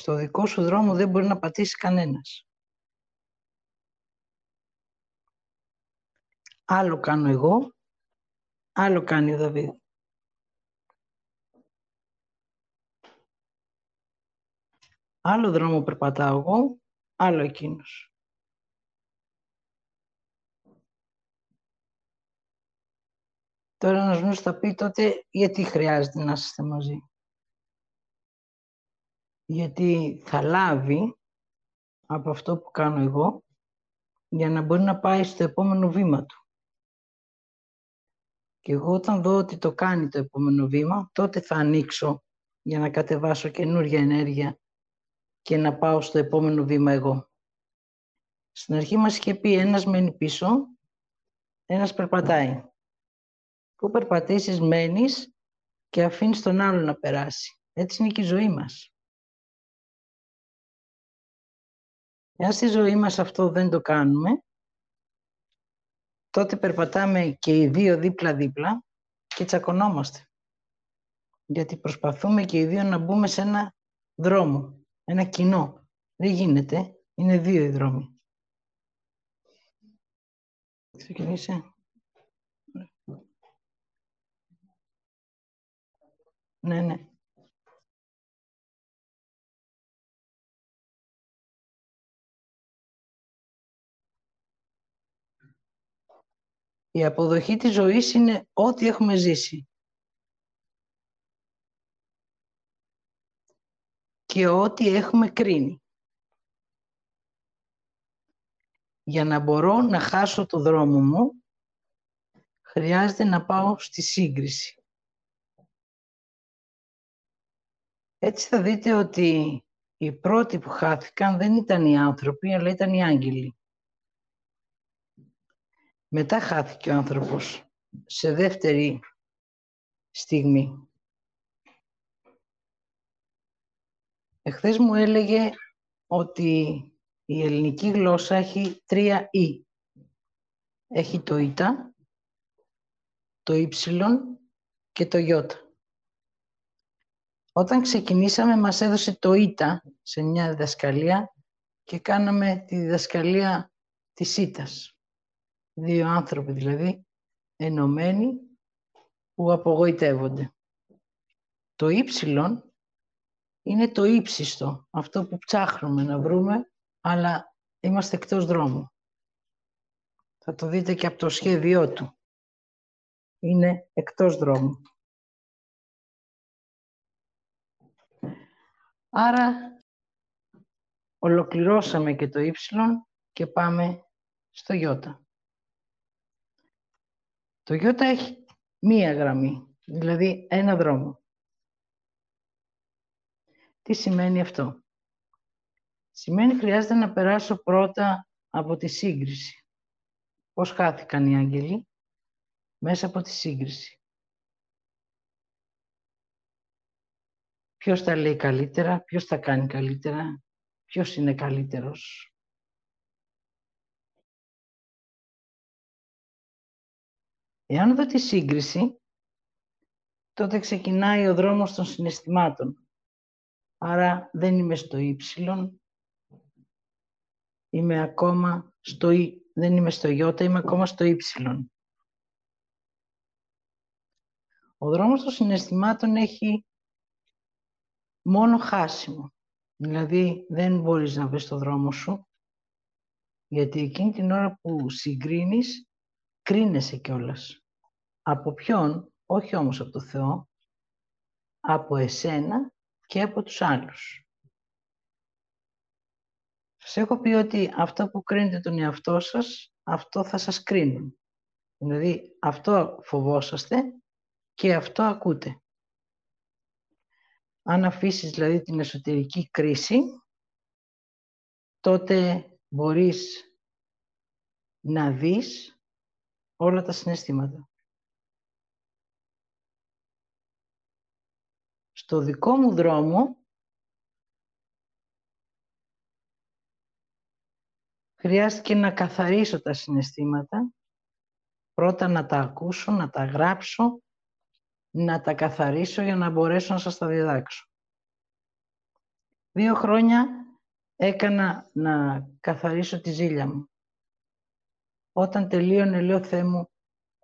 Στο δικό σου δρόμο δεν μπορεί να πατήσει κανένας. Άλλο κάνω εγώ, άλλο κάνει ο Δαβίδ. Άλλο δρόμο περπατάω εγώ, άλλο εκείνος. Τώρα ένας νους θα πει τότε γιατί χρειάζεται να είστε μαζί. Γιατί θα λάβει από αυτό που κάνω εγώ για να μπορεί να πάει στο επόμενο βήμα του. Και εγώ όταν δω ότι το κάνει το επόμενο βήμα, τότε θα ανοίξω για να κατεβάσω καινούργια ενέργεια και να πάω στο επόμενο βήμα εγώ. Στην αρχή μας είχε πει ένας μένει πίσω, ένας περπατάει. Που περπατήσεις μένεις και αφήνεις τον άλλο να περάσει. Έτσι είναι και η ζωή μας. Εάν στη ζωή μας αυτό δεν το κάνουμε, τότε περπατάμε και οι δύο δίπλα-δίπλα και τσακωνόμαστε. Γιατί προσπαθούμε και οι δύο να μπούμε σε ένα δρόμο, ένα κοινό. Δεν γίνεται, είναι δύο οι δρόμοι. Ξεκινήσε. Ναι. Η αποδοχή της ζωής είναι ό,τι έχουμε ζήσει. Και ό,τι έχουμε κρίνει. Για να μπορώ να χάσω το δρόμο μου, χρειάζεται να πάω στη σύγκριση. Έτσι θα δείτε ότι οι πρώτοι που χάθηκαν δεν ήταν οι άνθρωποι, αλλά ήταν οι άγγελοι. Μετά χάθηκε ο άνθρωπος, σε δεύτερη στιγμή. Εχθές μου έλεγε ότι η ελληνική γλώσσα έχει 3 «η». Έχει το «ήτα», το «ήψιλον» και το «γιώτα». Όταν ξεκινήσαμε μας έδωσε το «ήτα» σε μια διδασκαλία και κάναμε τη διδασκαλία της «ήτας». Δύο άνθρωποι δηλαδή, ενωμένοι, που απογοητεύονται. Το ύψιλον είναι το ύψιστο, αυτό που ψάχνουμε να βρούμε, αλλά είμαστε εκτός δρόμου. Θα το δείτε και από το σχέδιό του. Είναι εκτός δρόμου. Άρα, ολοκληρώσαμε και το ύψιλον και πάμε στο γιώτα. Το γιώτα έχει μία γραμμή, δηλαδή ένα δρόμο. Τι σημαίνει αυτό? Σημαίνει χρειάζεται να περάσω πρώτα από τη σύγκριση. Πώς χάθηκαν οι άγγελοι? Μέσα από τη σύγκριση. Ποιος τα λέει καλύτερα, ποιος τα κάνει καλύτερα, ποιος είναι καλύτερος. Εάν δω τη σύγκριση, τότε ξεκινάει ο δρόμος των συναισθημάτων. Άρα δεν είμαι στο ύψιλον, είμαι ακόμα στο Ι, δεν είμαι στο γιώτα, είμαι ακόμα στο ύψιλον. Ο δρόμος των συναισθημάτων έχει μόνο χάσιμο. Δηλαδή δεν μπορείς να βρεις το δρόμο σου, γιατί εκείνη την ώρα που συγκρίνεις, κρίνεσαι κιόλας. Από ποιον? Όχι όμως από το Θεό. Από εσένα και από τους άλλους. Σας έχω πει ότι αυτό που κρίνετε τον εαυτό σας, αυτό θα σας κρίνουν. Δηλαδή αυτό φοβόσαστε και αυτό ακούτε. Αν αφήσεις δηλαδή την εσωτερική κρίση, τότε μπορείς να δεις όλα τα συναισθήματα. Στο δικό μου δρόμο χρειάστηκε να καθαρίσω τα συναισθήματα, πρώτα να τα ακούσω, να τα γράψω, να τα καθαρίσω για να μπορέσω να σας τα διδάξω. 2 χρόνια έκανα να καθαρίσω τη ζήλια μου. Όταν τελείωνε, λέω, Θεέ μου,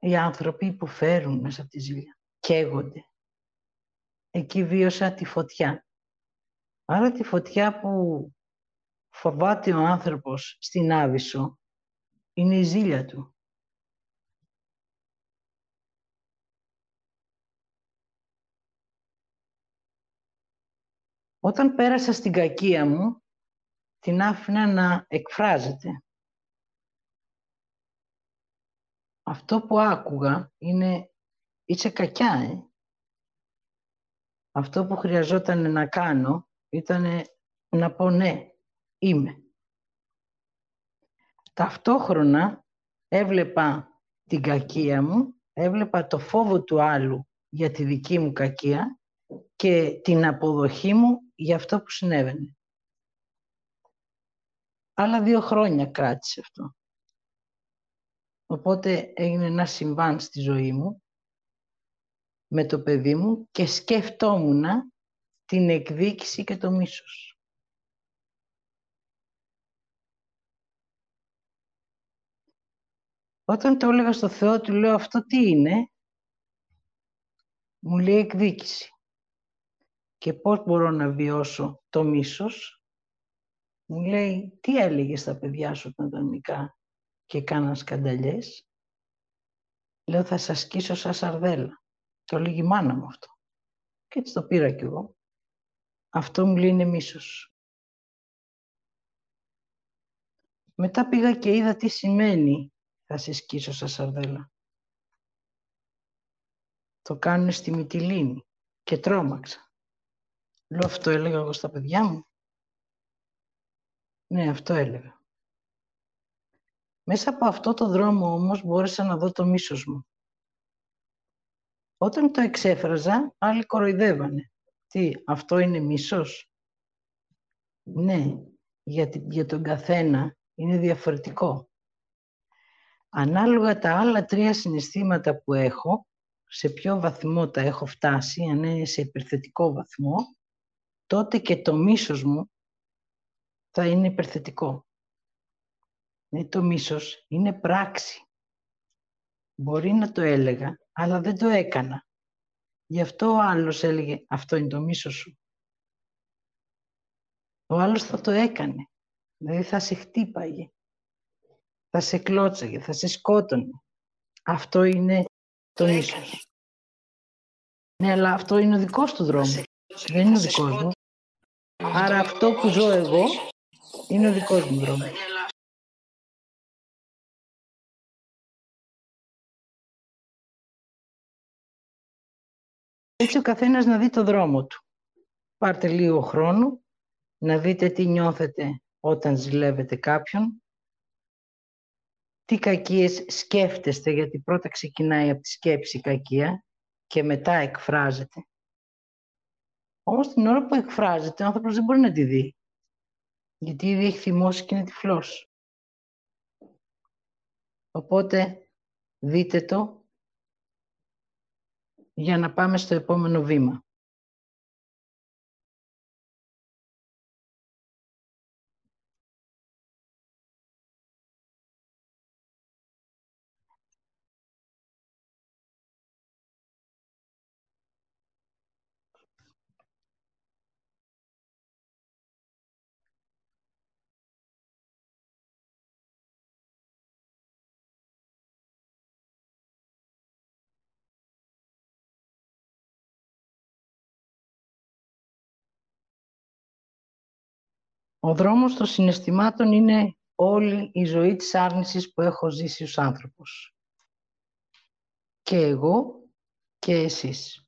οι άνθρωποι που φέρουν μέσα από τη ζήλια καίγονται. Εκεί βίωσα τη φωτιά. Άρα τη φωτιά που φοβάται ο άνθρωπος στην Άβυσσο είναι η ζήλια του. Όταν πέρασα στην κακία μου, την άφηνα να εκφράζεται. Αυτό που άκουγα είναι «Είσαι κακιά, ε!». Αυτό που χρειαζόταν να κάνω ήταν να πω «Ναι, είμαι». Ταυτόχρονα έβλεπα την κακία μου, έβλεπα το φόβο του άλλου για τη δική μου κακία και την αποδοχή μου για αυτό που συνέβαινε. Άλλα 2 χρόνια κράτησε αυτό. Οπότε έγινε ένα συμβάν στη ζωή μου με το παιδί μου και σκεφτόμουν την εκδίκηση και το μίσος. Όταν το έλεγα στο Θεό, του λέω, αυτό τι είναι? Μου λέει εκδίκηση. Και πώς μπορώ να βιώσω το μίσος? Μου λέει, τι έλεγες στα παιδιά σου όταν ήταν μικρά και κάναν σκανταλιές? Λέω, θα σας σκίσω σαν σαρδέλα. Το λέγει η μάνα μου αυτό. Και έτσι το πήρα κι εγώ. Αυτό μου λέει είναι μίσος. Μετά πήγα και είδα τι σημαίνει θα σε σκίσω σαν σαρδέλα. Το κάνουν στη Μυτιλήνη και τρόμαξα. Λέω, αυτό έλεγα εγώ στα παιδιά μου? Ναι, αυτό έλεγα. Μέσα από αυτό το δρόμο όμως μπόρεσα να δω το μίσος μου. Όταν το εξέφραζα, άλλοι κοροϊδεύανε. Τι, αυτό είναι μίσος? Ναι, γιατί για τον καθένα είναι διαφορετικό. Ανάλογα τα άλλα 3 συναισθήματα που έχω, σε ποιο βαθμό τα έχω φτάσει, αν είναι σε υπερθετικό βαθμό, τότε και το μίσος μου θα είναι υπερθετικό. Το μίσος είναι πράξη. Μπορεί να το έλεγα, αλλά δεν το έκανα. Γι' αυτό ο άλλος έλεγε, αυτό είναι το μίσος σου. Ο άλλος θα το έκανε. Δηλαδή θα σε χτύπαγε, θα σε κλώτσαγε, θα σε σκότωνε. Αυτό είναι το μίσος. Ναι, αλλά αυτό είναι ο δικός του δρόμος. Δεν είναι ο δικός μου. Άρα αυτό που ζω εγώ είναι ο δικός μου δρόμος. Έτσι ο καθένας να δει το δρόμο του. Πάρτε λίγο χρόνο να δείτε τι νιώθετε όταν ζηλεύετε κάποιον, τι κακίες σκέφτεστε, γιατί πρώτα ξεκινάει από τη σκέψη κακία και μετά εκφράζεται. Όμως την ώρα που εκφράζεται, ο άνθρωπος δεν μπορεί να τη δει. Γιατί ήδη έχει θυμώσει και είναι τυφλός. Οπότε, δείτε το για να πάμε στο επόμενο βήμα. Ο δρόμος των συναισθημάτων είναι όλη η ζωή της άρνησης που έχω ζήσει ως άνθρωπος. Και εγώ και εσείς.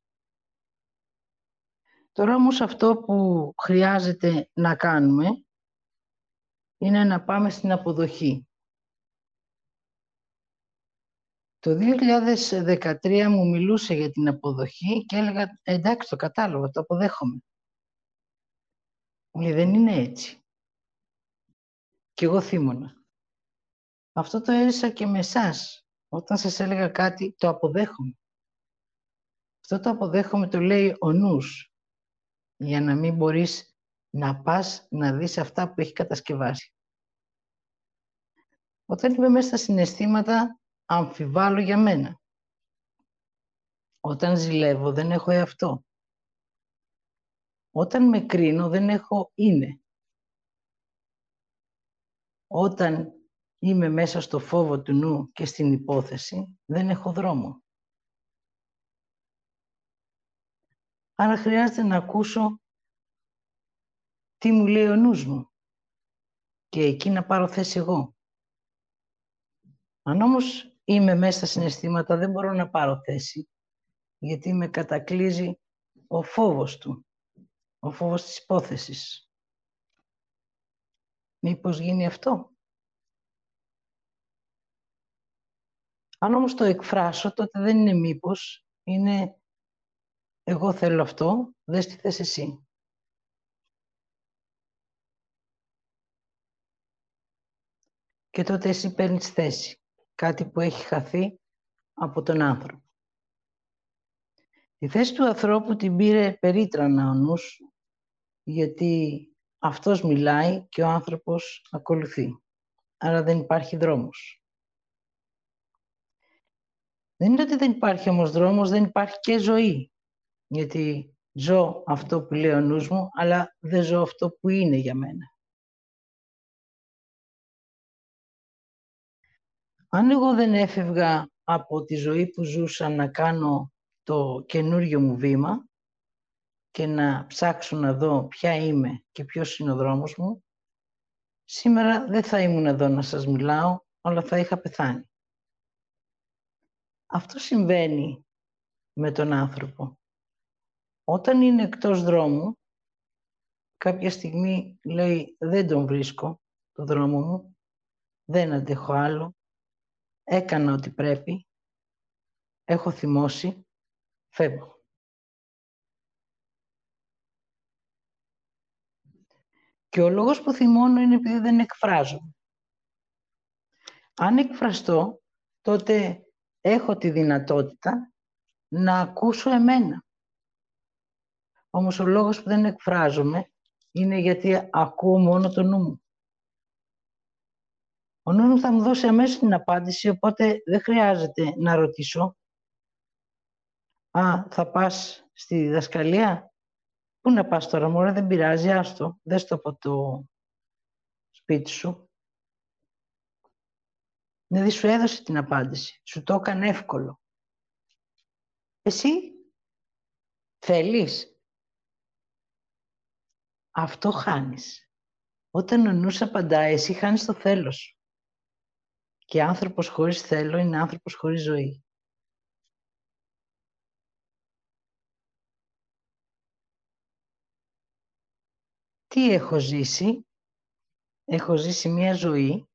Τώρα όμως αυτό που χρειάζεται να κάνουμε είναι να πάμε στην αποδοχή. Το 2013 μου μιλούσε για την αποδοχή και έλεγα εντάξει, το κατάλαβα, το αποδέχομαι. Μου λέει δεν είναι έτσι. Και εγώ θύμωνα. Αυτό το έζησα και με εσάς. Όταν σας έλεγα κάτι, το αποδέχομαι. Αυτό το αποδέχομαι το λέει ο νους, για να μην μπορείς να πας να δεις αυτά που έχει κατασκευάσει. Όταν είμαι μέσα στα συναισθήματα, αμφιβάλλω για μένα. Όταν ζηλεύω, δεν έχω εαυτό. Όταν με κρίνω, δεν έχω είναι. Όταν είμαι μέσα στο φόβο του νου και στην υπόθεση, δεν έχω δρόμο. Άρα χρειάζεται να ακούσω τι μου λέει ο νους μου και εκεί να πάρω θέση εγώ. Αν όμως είμαι μέσα στα συναισθήματα, δεν μπορώ να πάρω θέση, γιατί με κατακλείζει ο φόβος του, ο φόβος της υπόθεσης. Μήπως γίνει αυτό? Αν όμως το εκφράσω, τότε δεν είναι μήπως, είναι εγώ θέλω αυτό, δες τι θες εσύ. Και τότε εσύ παίρνεις θέση, κάτι που έχει χαθεί από τον άνθρωπο. Τη θέση του ανθρώπου την πήρε περίτρανα ο νους, γιατί αυτός μιλάει και ο άνθρωπος ακολουθεί. Άρα δεν υπάρχει δρόμος. Δεν είναι ότι δεν υπάρχει όμως δρόμος, δεν υπάρχει και ζωή. Γιατί ζω αυτό που λέει ο νους μου, αλλά δεν ζω αυτό που είναι για μένα. Αν εγώ δεν έφευγα από τη ζωή που ζούσα να κάνω το καινούριο μου βήμα και να ψάξω να δω ποια είμαι και ποιος είναι ο δρόμος μου, σήμερα δεν θα ήμουν εδώ να σας μιλάω, αλλά θα είχα πεθάνει. Αυτό συμβαίνει με τον άνθρωπο. Όταν είναι εκτός δρόμου, κάποια στιγμή λέει δεν τον βρίσκω, το δρόμο μου, δεν αντέχω άλλο, έκανα ό,τι πρέπει, έχω θυμώσει, φεύγω. Και ο λόγος που θυμώνω είναι επειδή δεν εκφράζομαι. Αν εκφραστώ, τότε έχω τη δυνατότητα να ακούσω εμένα. Όμως ο λόγος που δεν εκφράζομαι είναι γιατί ακούω μόνο το νου μου. Ο νους μου θα μου δώσει αμέσως την απάντηση, οπότε δεν χρειάζεται να ρωτήσω. Α, θα πας στη διδασκαλία? Πού να πας τώρα, μωρέ, δεν πειράζει, άστο. Δες το από το σπίτι σου. Δηλαδή σου έδωσε την απάντηση. Σου το έκανε εύκολο. Εσύ θέλεις. Αυτό χάνεις. Όταν ο νους απαντάει, εσύ χάνεις το θέλος σου. Και άνθρωπος χωρίς θέλω είναι άνθρωπος χωρίς ζωή. Τι έχω ζήσει? Έχω ζήσει μια ζωή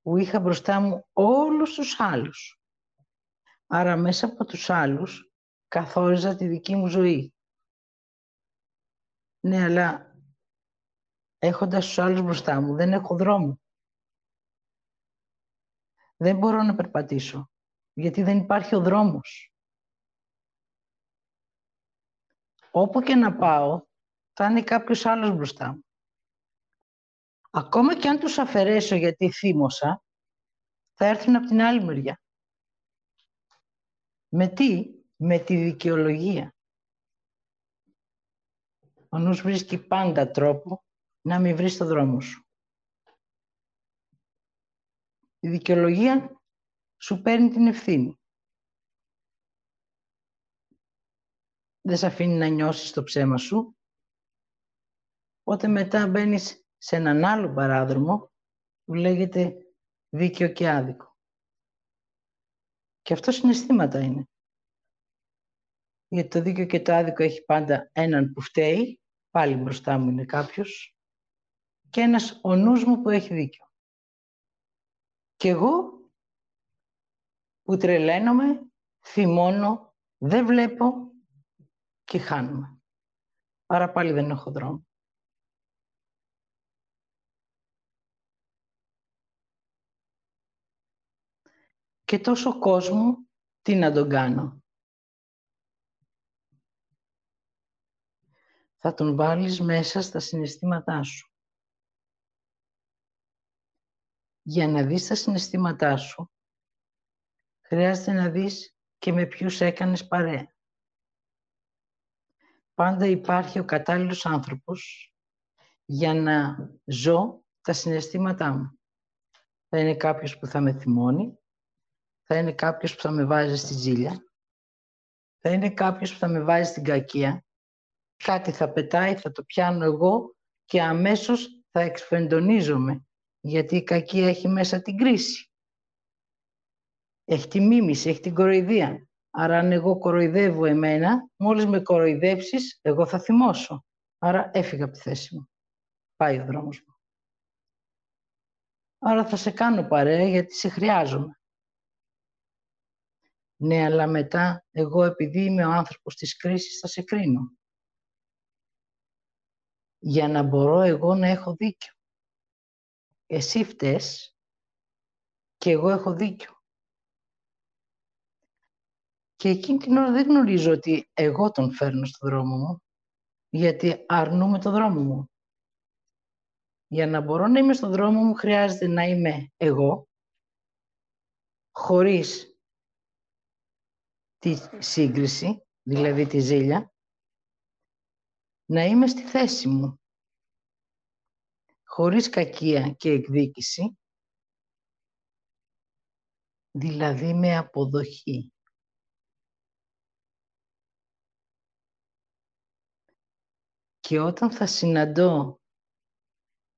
που είχα μπροστά μου όλους τους άλλους. Άρα μέσα από τους άλλους καθόριζα τη δική μου ζωή. Ναι, αλλά έχοντας τους άλλους μπροστά μου δεν έχω δρόμο. Δεν μπορώ να περπατήσω, γιατί δεν υπάρχει ο δρόμος. Όπου και να πάω, θα είναι κάποιος άλλος μπροστά μου. Ακόμα και αν τους αφαιρέσω γιατί θύμωσα, θα έρθουν από την άλλη μεριά. Με τι? Με τη δικαιολογία. Ο νους βρίσκει πάντα τρόπο να μην βρεις το δρόμο σου. Η δικαιολογία σου παίρνει την ευθύνη. Δεν σε αφήνει να νιώσεις το ψέμα σου. Οπότε μετά μπαίνεις σε έναν άλλο παράδρομο που λέγεται δίκαιο και άδικο. Και αυτό συναισθήματα είναι. Γιατί το δίκαιο και το άδικο έχει πάντα έναν που φταίει, πάλι μπροστά μου είναι κάποιος, και ένας ο νους μου που έχει δίκαιο. Και εγώ που τρελαίνομαι, θυμώνω, δεν βλέπω και χάνομαι. Άρα πάλι δεν έχω δρόμο. Και τόσο κόσμο, τι να τον κάνω. θα τον βάλεις μέσα στα συναισθήματά σου. Για να δεις τα συναισθήματά σου, χρειάζεται να δεις και με ποιους έκανες παρέα. Πάντα υπάρχει ο κατάλληλος άνθρωπος για να ζω τα συναισθήματά μου. Θα είναι κάποιος που θα με θυμώνει, θα είναι κάποιος που θα με βάζει στη ζήλια, θα είναι κάποιος που θα με βάζει στην κακία, κάτι θα πετάει, θα το πιάνω εγώ και αμέσως θα εξφεντονίζομαι, γιατί η κακία έχει μέσα την κρίση. Έχει τη μίμηση, έχει την κοροϊδία. Άρα αν εγώ κοροϊδεύω εμένα, μόλις με κοροϊδέψεις, εγώ θα θυμώσω. Άρα έφυγα από τη θέση μου. Πάει ο δρόμος μου. Άρα θα σε κάνω παρέα γιατί σε χρειάζομαι. Ναι, αλλά μετά εγώ επειδή είμαι ο άνθρωπος της κρίσης θα σε κρίνω. Για να μπορώ εγώ να έχω δίκιο. Εσύ φταίς και εγώ έχω δίκιο. Και εκείνη την ώρα δεν γνωρίζω ότι εγώ τον φέρνω στον δρόμο μου, γιατί αρνούμε τον δρόμο μου. Για να μπορώ να είμαι στον δρόμο μου χρειάζεται να είμαι εγώ, χωρίς τη σύγκριση, δηλαδή τη ζήλια, να είμαι στη θέση μου, χωρίς κακία και εκδίκηση, δηλαδή με αποδοχή. Και όταν θα συναντώ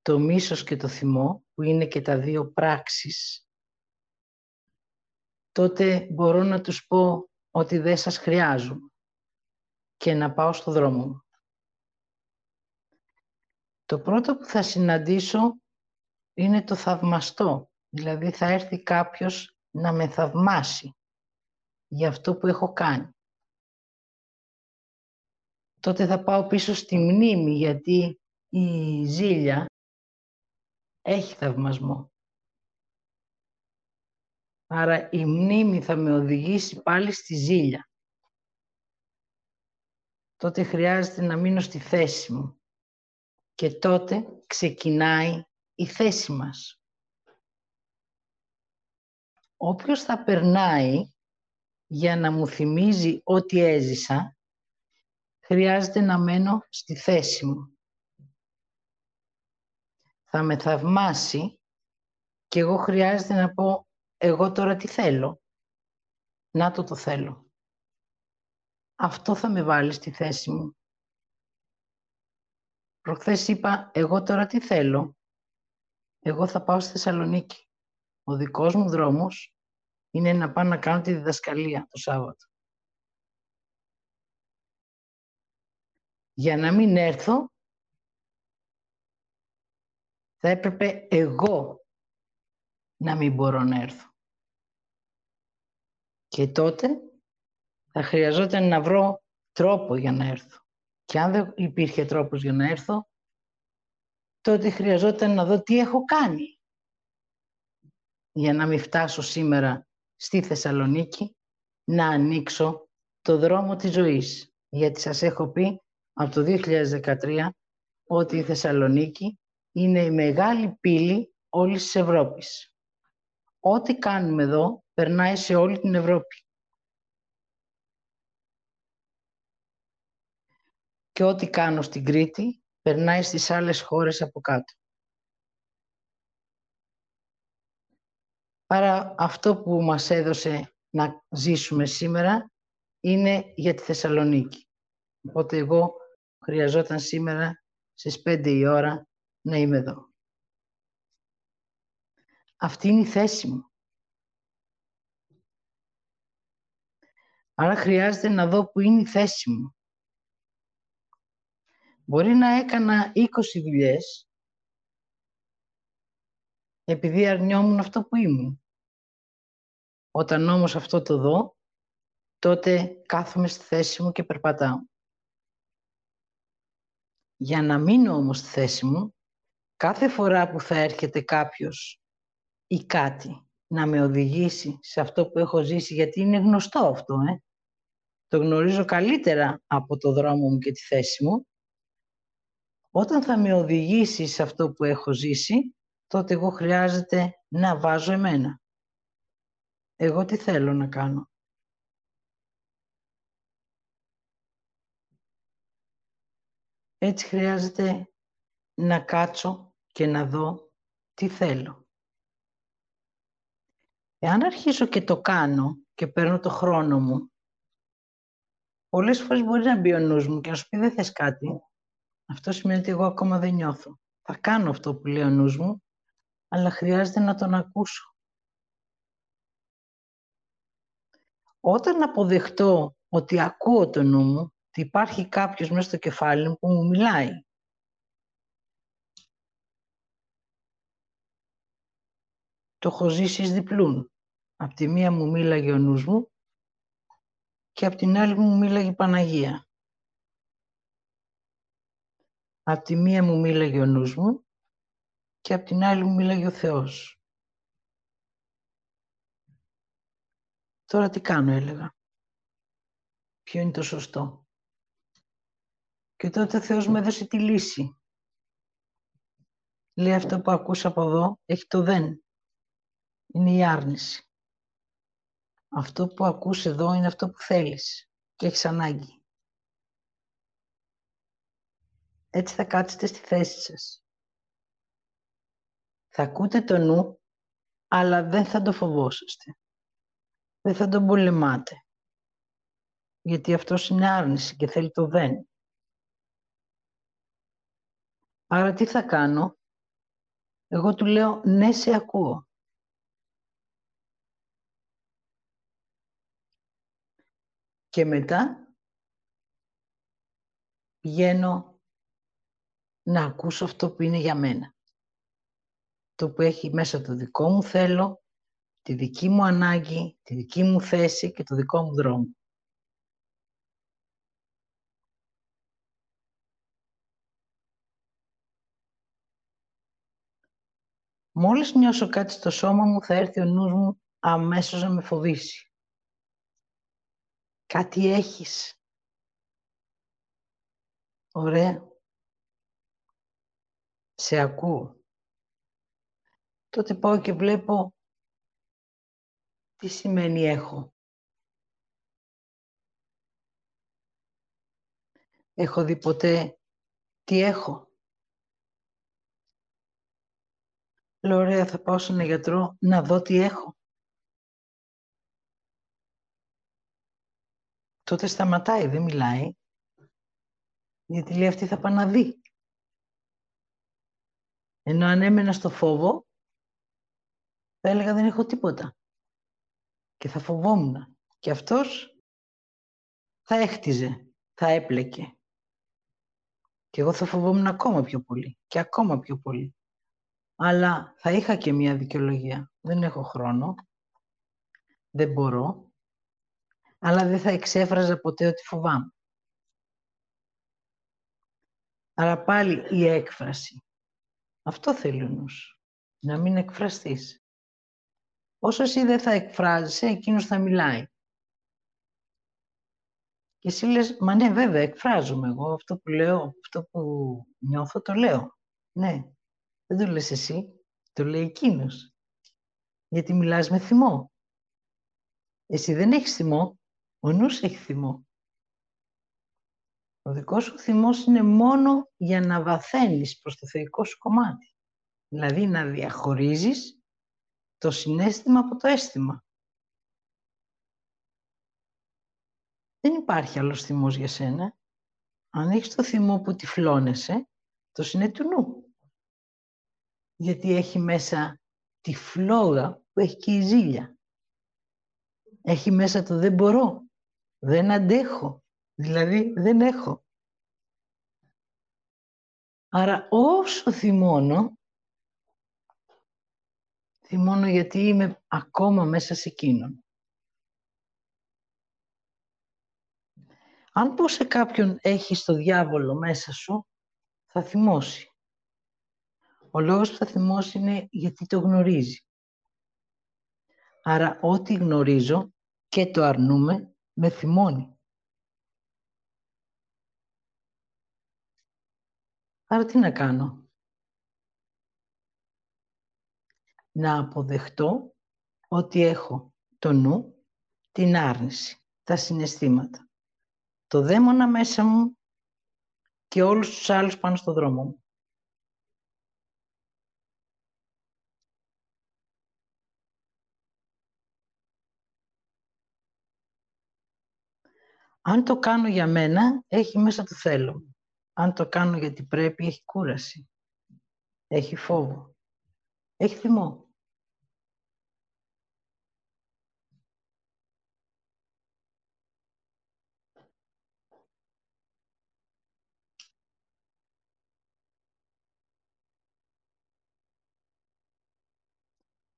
το μίσος και το θυμό, που είναι και τα δύο πράξεις, τότε μπορώ να τους πω ότι δεν σας χρειάζομαι και να πάω στο δρόμο μου. Το πρώτο που θα συναντήσω είναι το θαυμαστό, δηλαδή θα έρθει κάποιος να με θαυμάσει για αυτό που έχω κάνει. Τότε θα πάω πίσω στη μνήμη, γιατί η ζήλια έχει θαυμασμό. Άρα η μνήμη θα με οδηγήσει πάλι στη ζήλια. Τότε χρειάζεται να μείνω στη θέση μου. Και τότε ξεκινάει η θέση μας. Όποιος θα περνάει για να μου θυμίζει ό,τι έζησα, χρειάζεται να μένω στη θέση μου. Θα με θαυμάσει και εγώ χρειάζεται να πω εγώ τώρα τι θέλω. Να το θέλω. Αυτό θα με βάλει στη θέση μου. Προχθές είπα εγώ τώρα τι θέλω. Εγώ θα πάω στη Θεσσαλονίκη. Ο δικός μου δρόμος είναι να πάω να κάνω τη διδασκαλία το Σάββατο. Για να μην έρθω, θα έπρεπε εγώ να μην μπορώ να έρθω. Και τότε θα χρειαζόταν να βρω τρόπο για να έρθω. Και αν δεν υπήρχε τρόπος για να έρθω, τότε χρειαζόταν να δω τι έχω κάνει για να μην φτάσω σήμερα στη Θεσσαλονίκη να ανοίξω το δρόμο της ζωής. Γιατί σας έχω πει από το 2013 ότι η Θεσσαλονίκη είναι η μεγάλη πύλη όλης της Ευρώπης. Ό,τι κάνουμε εδώ περνάει σε όλη την Ευρώπη. Και ό,τι κάνω στην Κρήτη περνάει στις άλλες χώρες από κάτω. Άρα αυτό που μας έδωσε να ζήσουμε σήμερα είναι για τη Θεσσαλονίκη. Οπότε εγώ χρειαζόταν σήμερα στις 5 η ώρα να είμαι εδώ. Αυτή είναι η θέση μου. Άρα χρειάζεται να δω που είναι η θέση μου. Μπορεί να έκανα 20 δουλειές επειδή αρνιόμουν αυτό που ήμουν. Όταν όμως αυτό το δω, τότε κάθομαι στη θέση μου και περπατάω. Για να μείνω όμως στη θέση μου, κάθε φορά που θα έρχεται κάποιος ή κάτι να με οδηγήσει σε αυτό που έχω ζήσει, γιατί είναι γνωστό αυτό, το γνωρίζω καλύτερα από το δρόμο μου και τη θέση μου, Όταν θα με οδηγήσεις σε αυτό που έχω ζήσει, τότε εγώ χρειάζεται να βάζω εμένα. Εγώ τι θέλω να κάνω. Έτσι χρειάζεται να κάτσω και να δω τι θέλω. Εάν αρχίσω και το κάνω και παίρνω το χρόνο μου, πολλές φορές μπορεί να μπει ο νους μου και να σου πει δεν θες κάτι. Αυτό σημαίνει ότι εγώ ακόμα δεν νιώθω. Θα κάνω αυτό που λέει ο νους μου, αλλά χρειάζεται να τον ακούσω. Όταν αποδεχτώ ότι ακούω το νου μου, ότι υπάρχει κάποιος μέσα στο κεφάλι μου που μου μιλάει, το έχω ζήσει εις διπλούν. Απ' τη μία μου μίλαγε ο νους μου και απ' την άλλη μου μίλαγε η Παναγία. Απ' τη μία μου μίλαγε ο νους μου και απ' την άλλη μου μίλαγε ο Θεός. Τώρα τι κάνω, έλεγα. Ποιο είναι το σωστό. Και τότε ο Θεός μου έδωσε τη λύση. Λέει αυτό που ακούσα από εδώ, έχει το δεν. Είναι η άρνηση. Αυτό που ακούς εδώ είναι αυτό που θέλεις και έχεις ανάγκη. Έτσι θα κάτσετε στη θέση σας. Θα ακούτε το νου, αλλά δεν θα το φοβόσαστε. Δεν θα τον πολεμάτε. Γιατί αυτός είναι άρνηση και θέλει το δεν. Άρα τι θα κάνω. Εγώ του λέω ναι, σε ακούω. Και μετά πηγαίνω να ακούσω αυτό που είναι για μένα. Το που έχει μέσα το δικό μου θέλω, τη δική μου ανάγκη, τη δική μου θέση και το δικό μου δρόμο. Μόλις νιώσω κάτι στο σώμα μου, θα έρθει ο νους μου αμέσως να με φοβήσει. Κάτι έχεις. Ωραία. Σε ακούω. Τότε πάω και βλέπω τι σημαίνει έχω. Έχω δει ποτέ τι έχω. Λέω, ωραία, θα πάω σε έναν γιατρό να δω τι έχω. Τότε σταματάει, δεν μιλάει, γιατί λέει αυτή θα πάει να δει. Ενώ αν έμενα στο φόβο, θα έλεγα δεν έχω τίποτα και θα φοβόμουν. Και αυτός θα έχτιζε, θα έπλεκε. Και εγώ θα φοβόμουν ακόμα πιο πολύ και ακόμα πιο πολύ. Αλλά θα είχα και μια δικαιολογία. Δεν έχω χρόνο, δεν μπορώ. Αλλά δεν θα εξέφραζα ποτέ ότι φοβάμαι. Άρα πάλι η έκφραση. Αυτό θέλει ο νους. Να μην εκφραστείς. Όσο εσύ δεν θα εκφράζεσαι, εκείνος θα μιλάει. Και εσύ λες, μα ναι βέβαια, εκφράζομαι εγώ. Αυτό που λέω, αυτό που νιώθω, το λέω. Ναι, δεν το λες εσύ, το λέει εκείνος. Γιατί μιλάς με θυμό. Εσύ δεν έχεις θυμό. Ο νους έχει θυμό. Ο δικός σου θυμός είναι μόνο για να βαθαίνεις προς το θεϊκό σου κομμάτι. Δηλαδή να διαχωρίζεις το συναίσθημα από το αίσθημα. Δεν υπάρχει άλλος θυμός για σένα. Αν έχεις το θυμό που τυφλώνεσαι, το είναι του νου. Γιατί έχει μέσα τη φλόγα που έχει και η ζήλια. Έχει μέσα το δεν μπορώ. Δεν αντέχω, δηλαδή δεν έχω. Άρα όσο θυμώνω, θυμώνω γιατί είμαι ακόμα μέσα σε εκείνον. Αν πω σε κάποιον έχεις το διάβολο μέσα σου, θα θυμώσει. Ο λόγος που θα θυμώσει είναι γιατί το γνωρίζει. Άρα ό,τι γνωρίζω και το αρνούμε, με θυμώνει. Άρα τι να κάνω? Να αποδεχτώ ότι έχω το νου, την άρνηση, τα συναισθήματα, το δαίμονα μέσα μου και όλους τους άλλους πάνω στον δρόμο μου. Αν το κάνω για μένα, έχει μέσα το θέλω. Αν το κάνω γιατί πρέπει, έχει κούραση. Έχει φόβο. Έχει θυμό.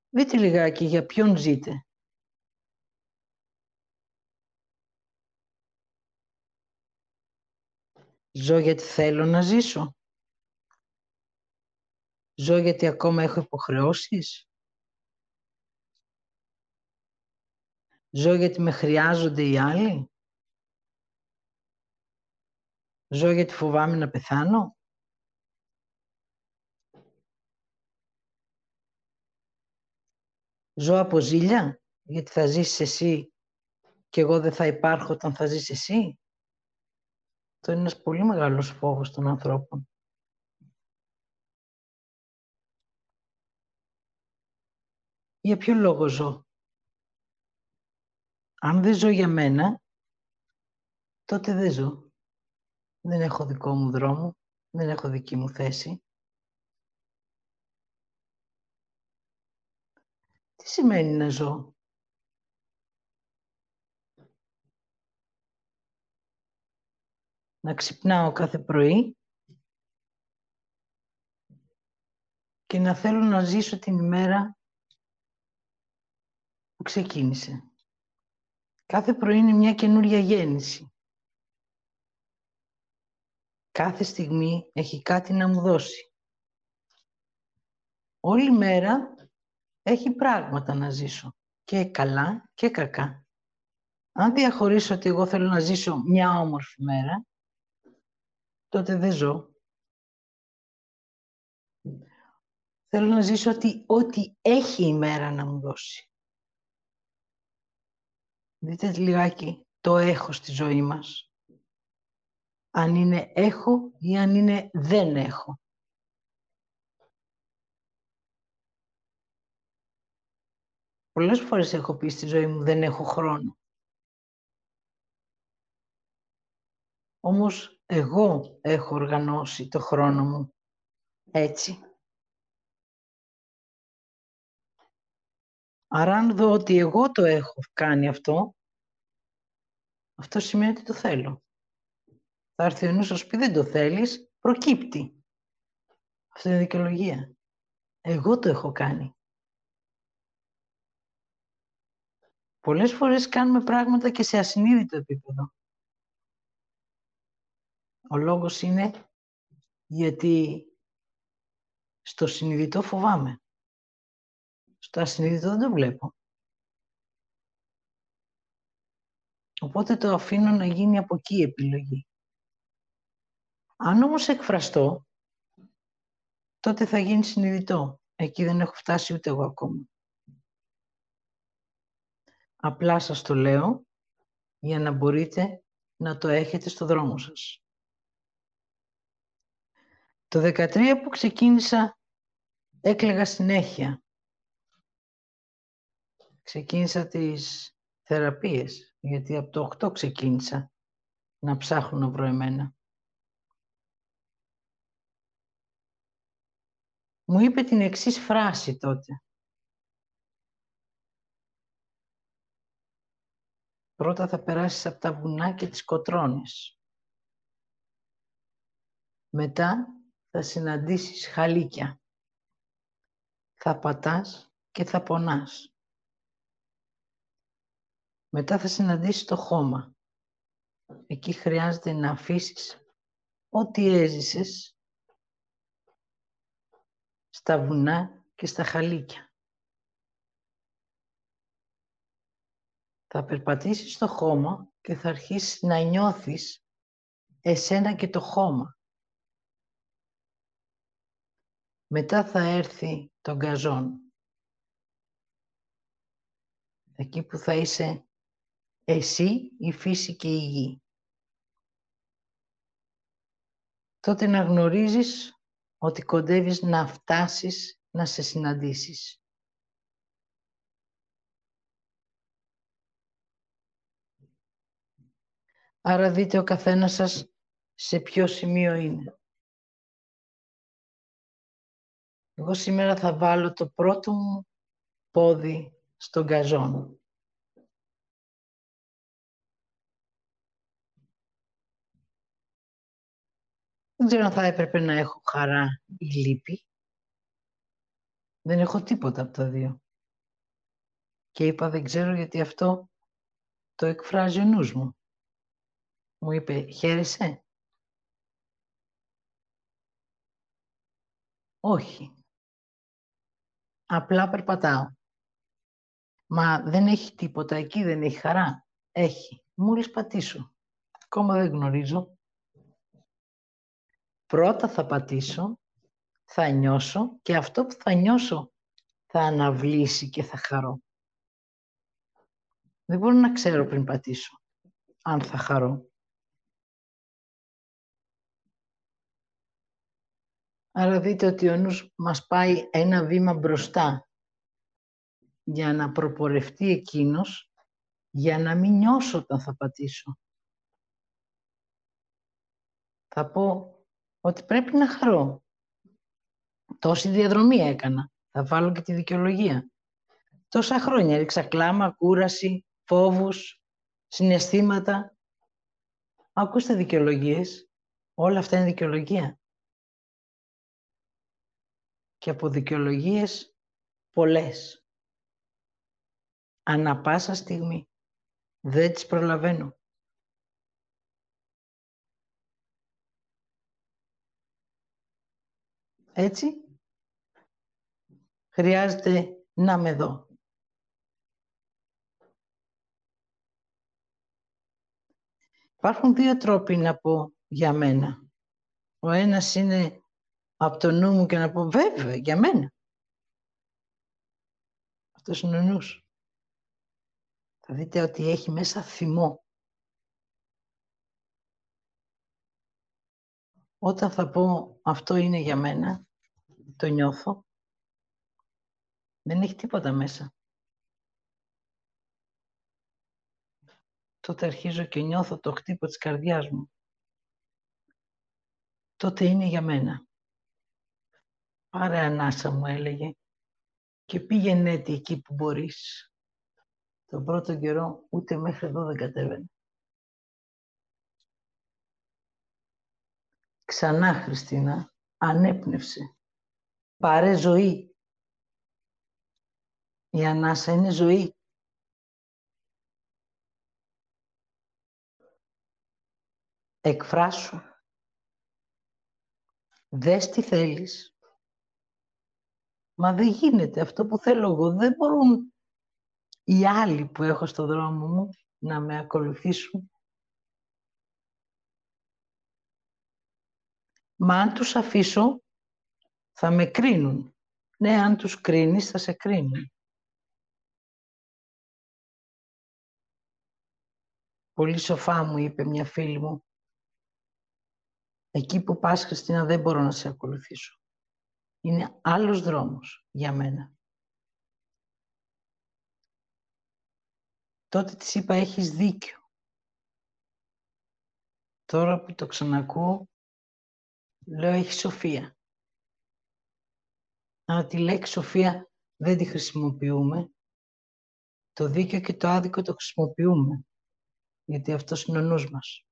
Δείτε λιγάκι για ποιον ζείτε. Ζω γιατί θέλω να ζήσω. Ζω γιατί ακόμα έχω υποχρεώσεις. Ζω γιατί με χρειάζονται οι άλλοι. Ζω γιατί φοβάμαι να πεθάνω. Ζω από ζήλια, γιατί θα ζήσεις εσύ και εγώ δεν θα υπάρχω όταν θα ζήσεις εσύ. Αυτό είναι ένας πολύ μεγάλος φόβος των ανθρώπων. Για ποιο λόγο ζω? Αν δεν ζω για μένα, τότε δεν ζω. Δεν έχω δικό μου δρόμο, δεν έχω δική μου θέση. Τι σημαίνει να ζω? Να ξυπνάω κάθε πρωί και να θέλω να ζήσω την ημέρα που ξεκίνησε. Κάθε πρωί είναι μια καινούρια γέννηση. Κάθε στιγμή έχει κάτι να μου δώσει. Όλη μέρα έχει πράγματα να ζήσω, και καλά και κακά. Αν διαχωρίσω ότι εγώ θέλω να ζήσω μια όμορφη μέρα, τότε δεν ζω. Θέλω να ζήσω ό,τι έχει η μέρα να μου δώσει. Δείτε λιγάκι το έχω στη ζωή μας. Αν είναι έχω ή αν είναι δεν έχω. Πολλές φορές έχω πει στη ζωή μου δεν έχω χρόνο. Όμως εγώ έχω οργανώσει το χρόνο μου έτσι. Άρα αν δω ότι εγώ το έχω κάνει αυτό, αυτό σημαίνει ότι το θέλω. Θα έρθει ο νους να σου πει δεν το θέλεις, προκύπτει. Αυτό είναι δικαιολογία. Εγώ το έχω κάνει. Πολλές φορές κάνουμε πράγματα και σε ασυνείδητο επίπεδο. Ο λόγος είναι γιατί στο συνειδητό φοβάμαι. Στο ασυνείδητο δεν το βλέπω. Οπότε το αφήνω να γίνει από εκεί η επιλογή. Αν όμως εκφραστώ, τότε θα γίνει συνειδητό. Εκεί δεν έχω φτάσει ούτε εγώ ακόμα. Απλά σας το λέω για να μπορείτε να το έχετε στο δρόμο σας. Το 2013 που ξεκίνησα, έκλαιγα συνέχεια. Ξεκίνησα τις θεραπείες, γιατί από το 8 ξεκίνησα να ψάχνω να βρω εμένα. Μου είπε την εξής φράση τότε. Πρώτα θα περάσεις από τα βουνά και τις κοτρώνες. Μετά θα συναντήσεις χαλίκια. Θα πατάς και θα πονάς. Μετά θα συναντήσεις το χώμα. Εκεί χρειάζεται να αφήσεις ό,τι έζησες στα βουνά και στα χαλίκια. Θα περπατήσεις στο χώμα και θα αρχίσεις να νιώθεις εσένα και το χώμα. Μετά θα έρθει το γκαζόν. Εκεί που θα είσαι εσύ, η φύση και η γη. Τότε να γνωρίζεις ότι κοντεύεις να φτάσεις να σε συναντήσεις. Άρα δείτε ο καθένας σας σε ποιο σημείο είναι. Εγώ σήμερα θα βάλω το πρώτο μου πόδι στον γκαζόν. Δεν ξέρω αν θα έπρεπε να έχω χαρά ή λύπη. Δεν έχω τίποτα από τα δύο. Και είπα δεν ξέρω γιατί αυτό το εκφράζει ο νους μου. Μου είπε χαίρεσαι. Όχι. Απλά περπατάω. Μα δεν έχει τίποτα εκεί, δεν έχει χαρά. Έχει. Μόλις πατήσω. Ακόμα δεν γνωρίζω. Πρώτα θα πατήσω, θα νιώσω και αυτό που θα νιώσω θα αναβλήσει και θα χαρώ. Δεν μπορώ να ξέρω πριν πατήσω, αν θα χαρώ. Άρα δείτε ότι ο νους μας πάει ένα βήμα μπροστά για να προπορευτεί εκείνος, για να μην νιώσω όταν θα πατήσω. Θα πω ότι πρέπει να χαρώ. Τόση διαδρομή έκανα. Θα βάλω και τη δικαιολογία. Τόσα χρόνια έριξα κλάμα, κούραση, φόβους, συναισθήματα. Ακούστε δικαιολογίες. Όλα αυτά είναι δικαιολογία. Και από δικαιολογίες πολλές. Ανά πάσα στιγμή. Δεν τις προλαβαίνω. Έτσι, χρειάζεται να είμαι εδώ. Υπάρχουν δύο τρόποι να πω για μένα. Ο ένας είναι από το νου μου και να πω βέβαια για μένα. Αυτός είναι ο νους. Θα δείτε ότι έχει μέσα θυμό. Όταν θα πω αυτό είναι για μένα, το νιώθω, δεν έχει τίποτα μέσα. Τότε αρχίζω και νιώθω το χτύπο της καρδιάς μου. Τότε είναι για μένα. Πάρε ανάσα μου έλεγε και πήγαινε εκεί που μπορείς. Τον πρώτο καιρό ούτε μέχρι εδώ δεν κατέβαινε. Ξανά, Χριστίνα, ανέπνευσε. Πάρε ζωή. Η ανάσα είναι ζωή. Εκφράσου. Δες τι θέλεις. Μα δεν γίνεται αυτό που θέλω εγώ. Δεν μπορούν οι άλλοι που έχω στο δρόμο μου να με ακολουθήσουν. Μα αν τους αφήσω, θα με κρίνουν. Ναι, αν τους κρίνεις, θα σε κρίνουν. Πολύ σοφά μου είπε μια φίλη μου, εκεί που πας, Χριστίνα, δεν μπορώ να σε ακολουθήσω. Είναι άλλος δρόμος για μένα. Τότε της είπα, έχεις δίκιο. Τώρα που το ξανακούω, λέω, έχει σοφία. Αλλά τη λέξη σοφία δεν τη χρησιμοποιούμε. Το δίκιο και το άδικο το χρησιμοποιούμε. Γιατί αυτός είναι ο νους μας.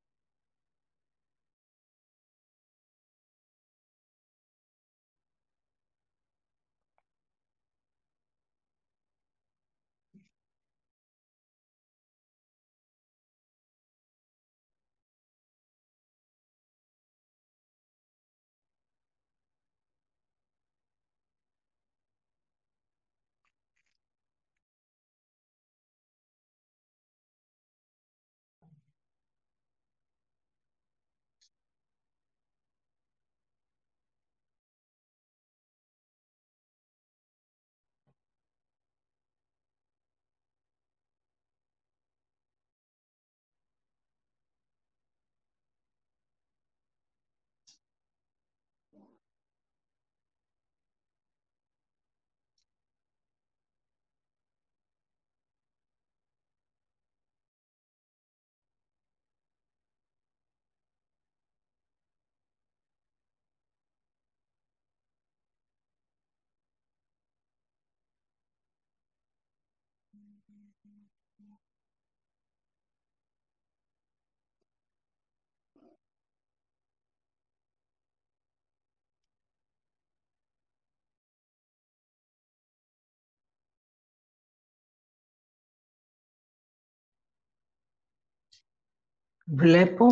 Βλέπω,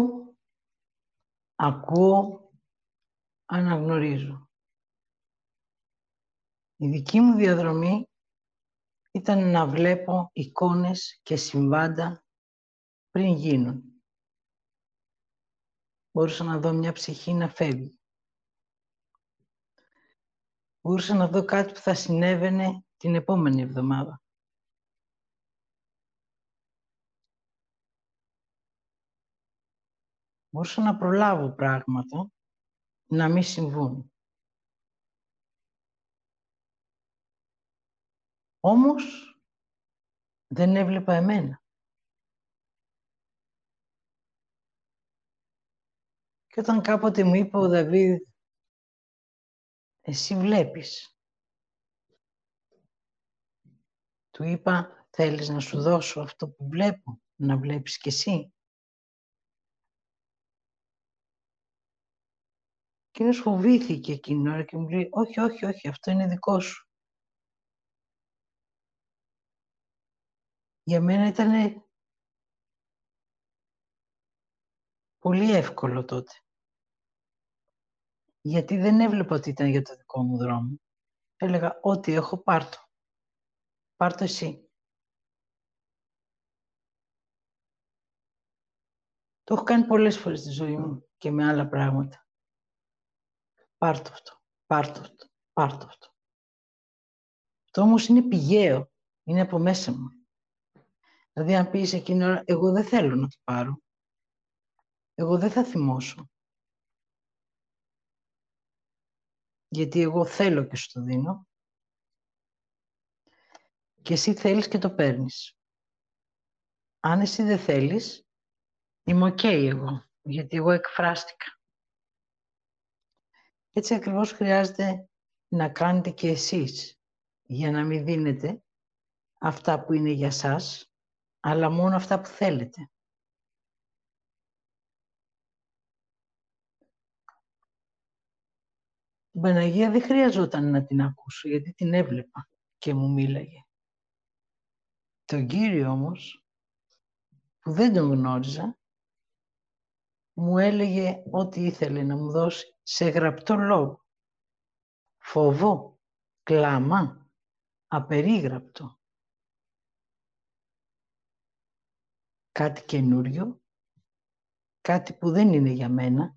ακούω, αναγνωρίζω. Η δική μου διαδρομή ήταν να βλέπω εικόνες και συμβάντα πριν γίνουν. Μπορούσα να δω μια ψυχή να φεύγει. Μπορούσα να δω κάτι που θα συνέβαινε την επόμενη εβδομάδα. Μπορούσα να προλάβω πράγματα να μην συμβούν. Όμως δεν έβλεπα εμένα. Και όταν κάποτε μου είπε ο Δαβίδ, εσύ βλέπεις. Του είπα, θέλεις να σου δώσω αυτό που βλέπω, να βλέπεις κι εσύ. Εκείνος φοβήθηκε εκείνη την ώρα και μου λέει, όχι, όχι, όχι, αυτό είναι δικό σου. Για μένα ήταν πολύ εύκολο τότε. Γιατί δεν έβλεπα ότι ήταν για το δικό μου δρόμο. Έλεγα, ό,τι έχω πάρτο. Πάρτο εσύ. Το έχω κάνει πολλές φορές στη ζωή μου και με άλλα πράγματα. Πάρτο αυτό, πάρτο αυτό, πάρτο αυτό. Αυτό όμως είναι πηγαίο, είναι από μέσα μου. Δηλαδή αν πεις εκείνη ώρα, εγώ δεν θέλω να το πάρω. Εγώ δεν θα θυμώσω. Γιατί εγώ θέλω και σου το δίνω. Και εσύ θέλεις και το παίρνεις. Αν εσύ δεν θέλεις, είμαι οκ εγώ, γιατί εγώ εκφράστηκα. Έτσι ακριβώς χρειάζεται να κάνετε και εσείς, για να μην δίνετε αυτά που είναι για σας, αλλά μόνο αυτά που θέλετε. Την Παναγία δεν χρειαζόταν να την ακούσω, γιατί την έβλεπα και μου μίλαγε. Τον Κύριο όμως, που δεν τον γνώριζα, μου έλεγε ό,τι ήθελε να μου δώσει σε γραπτό λόγο. Φόβο, κλάμα, απερίγραπτο. Κάτι καινούριο, κάτι που δεν είναι για μένα.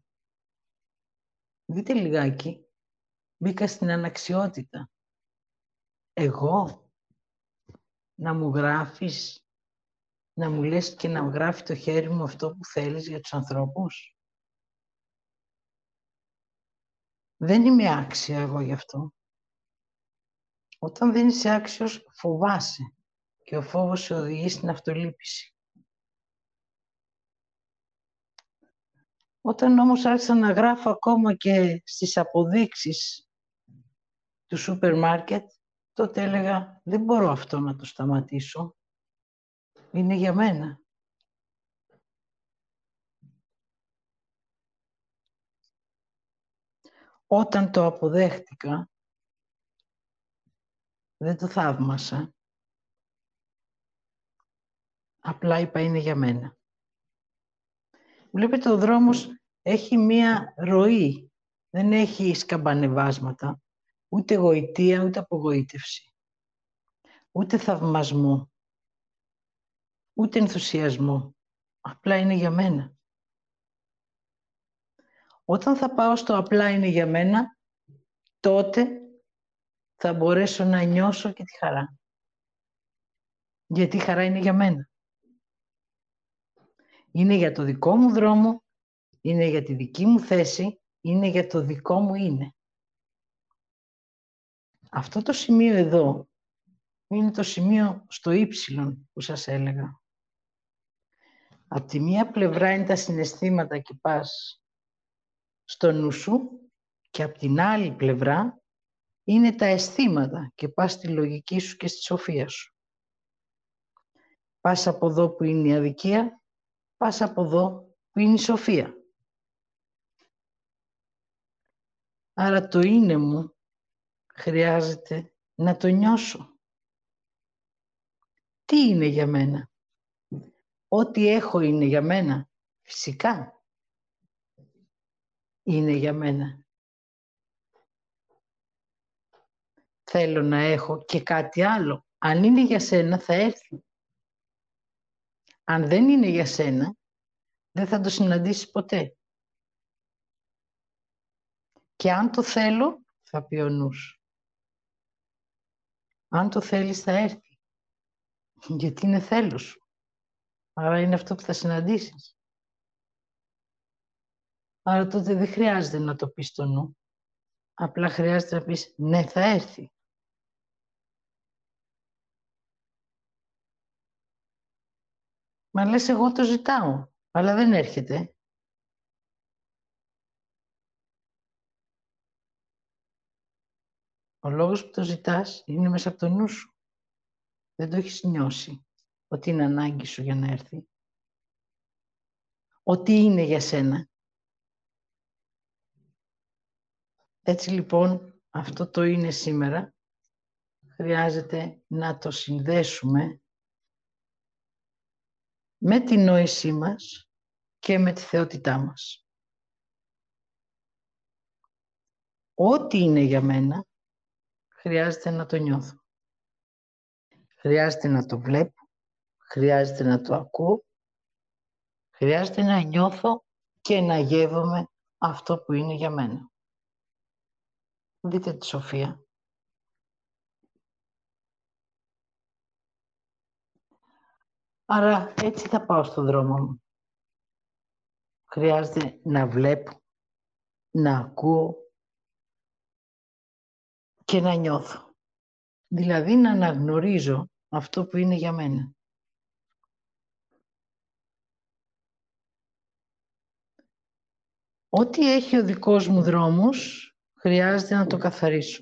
Δείτε λιγάκι, μπήκα στην αναξιότητα. Εγώ, να μου γράφεις, να μου λες και να γράφει το χέρι μου αυτό που θέλεις για τους ανθρώπους. Δεν είμαι άξια εγώ γι' αυτό. Όταν δεν είσαι άξιος, φοβάσαι. Και ο φόβος σε οδηγεί στην αυτολύπηση. Όταν όμως άρχισα να γράφω ακόμα και στις αποδείξεις του σούπερ μάρκετ, τότε έλεγα, δεν μπορώ αυτό να το σταματήσω. Είναι για μένα. Όταν το αποδέχτηκα, δεν το θαύμασα. Απλά είπα, είναι για μένα. Βλέπετε, ο δρόμος έχει μία ροή. Δεν έχει σκαμπανεβάσματα, ούτε γοητεία, ούτε απογοήτευση. Ούτε θαυμασμό, ούτε ενθουσιασμό. Απλά είναι για μένα. Όταν θα πάω στο απλά είναι για μένα, τότε θα μπορέσω να νιώσω και τη χαρά. Γιατί η χαρά είναι για μένα. Είναι για το δικό μου δρόμο, είναι για τη δική μου θέση, είναι για το δικό μου είναι. Αυτό το σημείο εδώ είναι το σημείο στο ύψιλον που σας έλεγα. Απ' τη μία πλευρά είναι τα συναισθήματα και πας στο νου σου και από την άλλη πλευρά είναι τα αισθήματα και πας στη λογική σου και στη σοφία σου. Πας από εδώ που είναι η αδικία, πας από εδώ που είναι η σοφία. Άρα το είναι μου χρειάζεται να το νιώσω. Τι είναι για μένα? Ό,τι έχω είναι για μένα. Φυσικά είναι για μένα. Θέλω να έχω και κάτι άλλο. Αν είναι για σένα θα έρθει. Αν δεν είναι για σένα, δεν θα το συναντήσεις ποτέ. Και αν το θέλω, θα πει ο νους. Αν το θέλεις θα έρθει. Γιατί είναι θέλος σου. Άρα είναι αυτό που θα συναντήσεις. Άρα τότε δεν χρειάζεται να το πεις στο νου. Απλά χρειάζεται να πεις ναι, θα έρθει. Μα λες εγώ το ζητάω, αλλά δεν έρχεται. Ο λόγος που το ζητάς είναι μέσα από το νου σου. Δεν το έχεις νιώσει ότι είναι ανάγκη σου για να έρθει. Ότι είναι για σένα. Έτσι λοιπόν αυτό το είναι σήμερα. Χρειάζεται να το συνδέσουμε με τη νόησή μας και με τη θεότητά μας. Ό,τι είναι για μένα χρειάζεται να το νιώθω. Χρειάζεται να το βλέπω. Χρειάζεται να το ακούω. Χρειάζεται να νιώθω και να γεύομαι αυτό που είναι για μένα. Δείτε τη σοφία. Άρα έτσι θα πάω στον δρόμο μου. Χρειάζεται να βλέπω, να ακούω και να νιώθω. Δηλαδή να αναγνωρίζω αυτό που είναι για μένα. Ό,τι έχει ο δικός μου δρόμος, χρειάζεται να το καθαρίσω.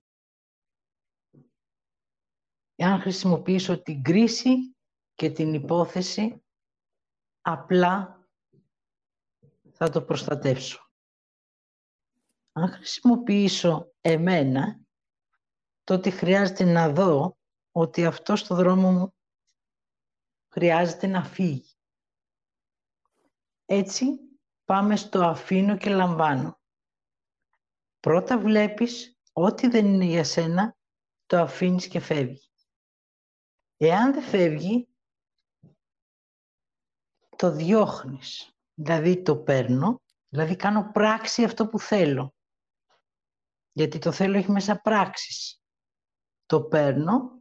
Εάν χρησιμοποιήσω την κρίση και την υπόθεση, απλά θα το προστατεύσω. Αν χρησιμοποιήσω εμένα, τότε χρειάζεται να δω ότι αυτό στο δρόμο μου χρειάζεται να φύγει. Έτσι πάμε στο αφήνω και λαμβάνω. Πρώτα βλέπεις ό,τι δεν είναι για σένα, το αφήνεις και φεύγει. Εάν δεν φεύγει, το διώχνεις. Δηλαδή το παίρνω, δηλαδή κάνω πράξη αυτό που θέλω. Γιατί το θέλω έχει μέσα πράξεις. Το παίρνω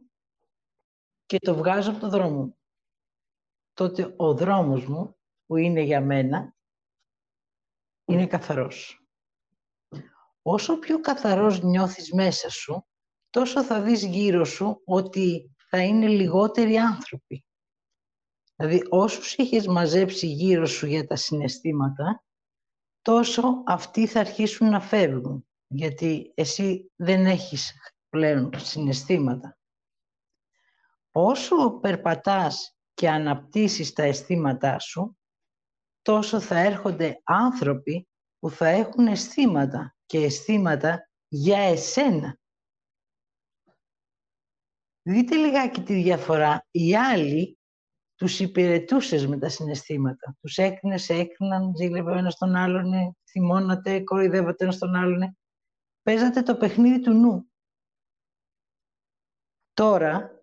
και το βγάζω από το δρόμο μου. Τότε ο δρόμος μου, που είναι για μένα, είναι καθαρός. Όσο πιο καθαρός νιώθεις μέσα σου, τόσο θα δεις γύρω σου ότι θα είναι λιγότεροι άνθρωποι. Δηλαδή, όσους είχες μαζέψει γύρω σου για τα συναισθήματα, τόσο αυτοί θα αρχίσουν να φεύγουν, γιατί εσύ δεν έχεις πλέον συναισθήματα. Όσο περπατάς και αναπτύσσεις τα αισθήματά σου, τόσο θα έρχονται άνθρωποι που θα έχουν αισθήματα και αισθήματα για εσένα. Δείτε λιγάκι τη διαφορά. Οι άλλοι τους υπηρετούσες με τα συναισθήματα. Τους έκριναν, ζήλευε ο ένας τον άλλον, θυμώνατε, κοροϊδεύατε ένας τον άλλον. Παίζατε το παιχνίδι του νου. Τώρα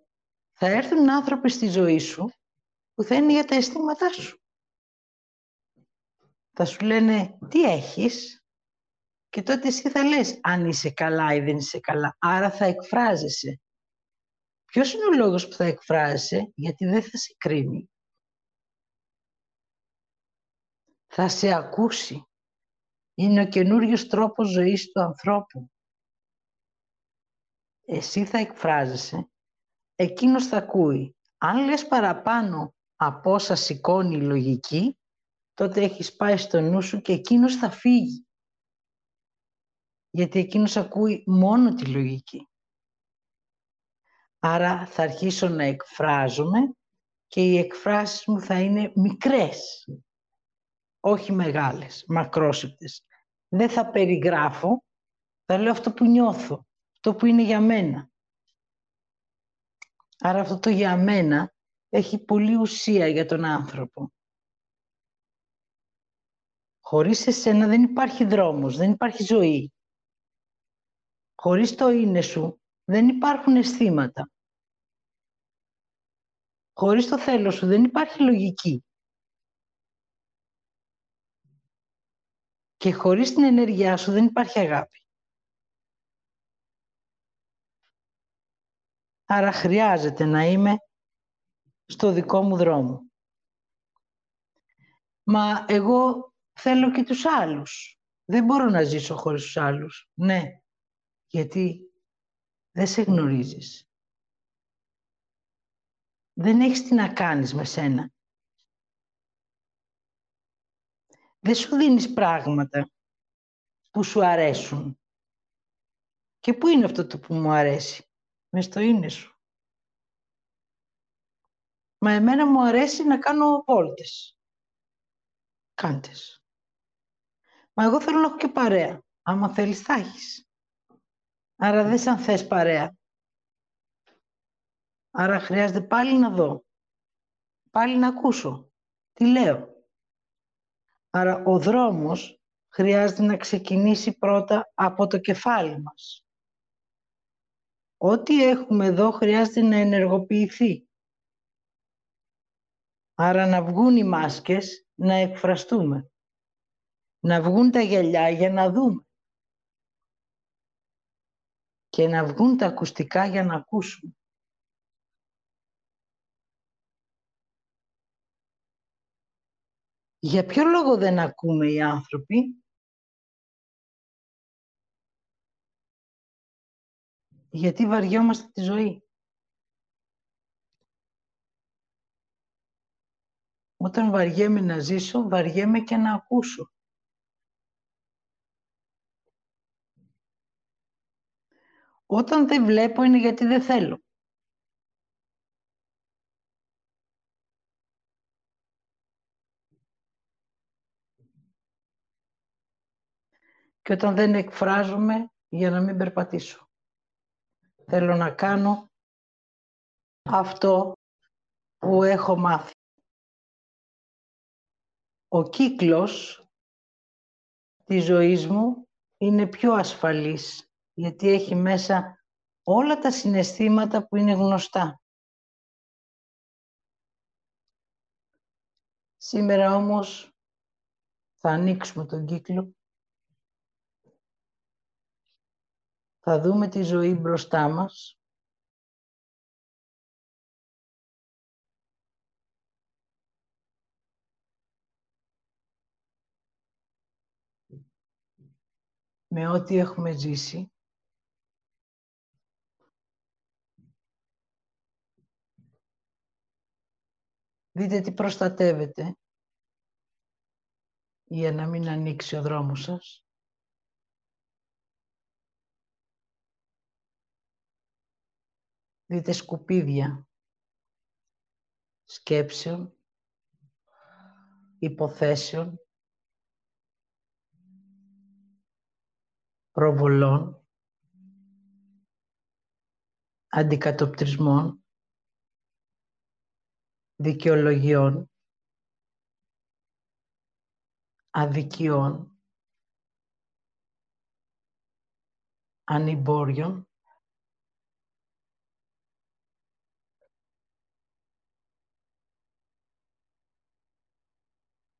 θα έρθουν άνθρωποι στη ζωή σου που θα είναι για τα αισθήματά σου. Θα σου λένε τι έχεις. Και τότε εσύ θα λες αν είσαι καλά ή δεν είσαι καλά. Άρα θα εκφράζεσαι. Ποιος είναι ο λόγος που θα εκφράζεσαι? Γιατί δεν θα σε κρίνει. Θα σε ακούσει. Είναι ο καινούριος τρόπος ζωής του ανθρώπου. Εσύ θα εκφράζεσαι. Εκείνος θα ακούει. Αν λες παραπάνω από όσα σηκώνει η λογική, τότε έχεις πάει στο νου σου και εκείνος θα φύγει. Γιατί εκείνος ακούει μόνο τη λογική. Άρα θα αρχίσω να εκφράζομαι και οι εκφράσεις μου θα είναι μικρές, όχι μεγάλες, μακρόσυρτες. Δεν θα περιγράφω, θα λέω αυτό που νιώθω, αυτό που είναι για μένα. Άρα αυτό το για μένα έχει πολλή ουσία για τον άνθρωπο. Χωρίς εσένα δεν υπάρχει δρόμος, δεν υπάρχει ζωή. Χωρίς το είναι σου δεν υπάρχουν αισθήματα. Χωρίς το θέλω σου δεν υπάρχει λογική. Και χωρίς την ενέργειά σου δεν υπάρχει αγάπη. Άρα χρειάζεται να είμαι στο δικό μου δρόμο. Μα εγώ θέλω και τους άλλους. Δεν μπορώ να ζήσω χωρίς τους άλλους. Ναι, γιατί δεν σε γνωρίζεις. Δεν έχεις τι να κάνεις με σένα. Δεν σου δίνεις πράγματα που σου αρέσουν. Και πού είναι αυτό το που μου αρέσει? Μες στο είναι σου. Μα εμένα μου αρέσει να κάνω βόλτες. Κάντες. Μα εγώ θέλω να έχω και παρέα. Άμα θέλεις θα έχεις. Άρα δες αν θες παρέα. Άρα χρειάζεται πάλι να δω. Πάλι να ακούσω. Τι λέω. Άρα ο δρόμος χρειάζεται να ξεκινήσει πρώτα από το κεφάλι μας. Ό,τι έχουμε εδώ χρειάζεται να ενεργοποιηθεί. Άρα να βγουν οι μάσκες, να εκφραστούμε. Να βγουν τα γυαλιά για να δούμε. Και να βγουν τα ακουστικά για να ακούσουμε. Για ποιο λόγο δεν ακούμε οι άνθρωποι? Γιατί βαριόμαστε τη ζωή. Όταν βαριέμαι να ζήσω, βαριέμαι και να ακούσω. Όταν δεν βλέπω είναι γιατί δεν θέλω. Και όταν δεν εκφράζομαι για να μην περπατήσω. Θέλω να κάνω αυτό που έχω μάθει. Ο κύκλος της ζωής μου είναι πιο ασφαλής, γιατί έχει μέσα όλα τα συναισθήματα που είναι γνωστά. Σήμερα όμως θα ανοίξουμε τον κύκλο. Θα δούμε τη ζωή μπροστά μας. Με ό,τι έχουμε ζήσει. Δείτε τι προστατεύετε για να μην ανοίξει ο δρόμος σας. Δείτε σκουπίδια σκέψεων, υποθέσεων, προβολών, αντικατοπτρισμών, δικαιολογιών, αδικιών, ανημποριών.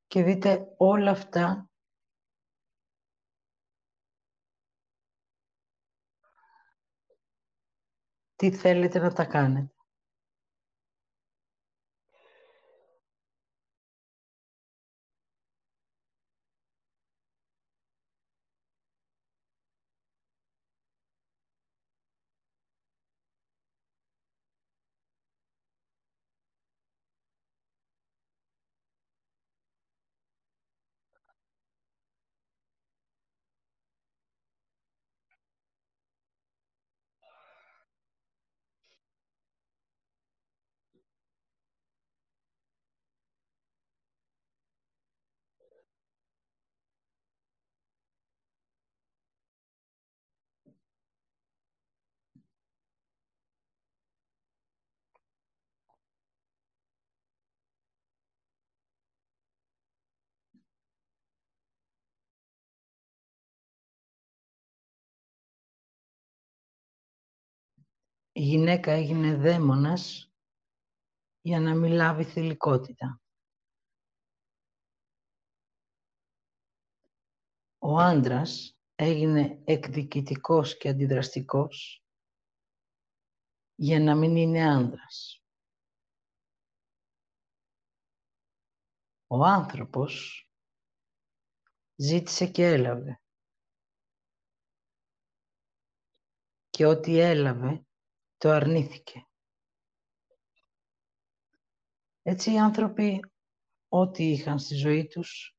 Και δείτε όλα αυτά τι θέλετε να τα κάνετε. η γυναίκα έγινε δαίμονας για να μην λάβει θηλυκότητα. Ο άντρας έγινε εκδικητικός και αντιδραστικός για να μην είναι άνδρας. Ο άνθρωπος ζήτησε και έλαβε. Και ό,τι έλαβε, το αρνήθηκε. Έτσι οι άνθρωποι, ό,τι είχαν στη ζωή τους,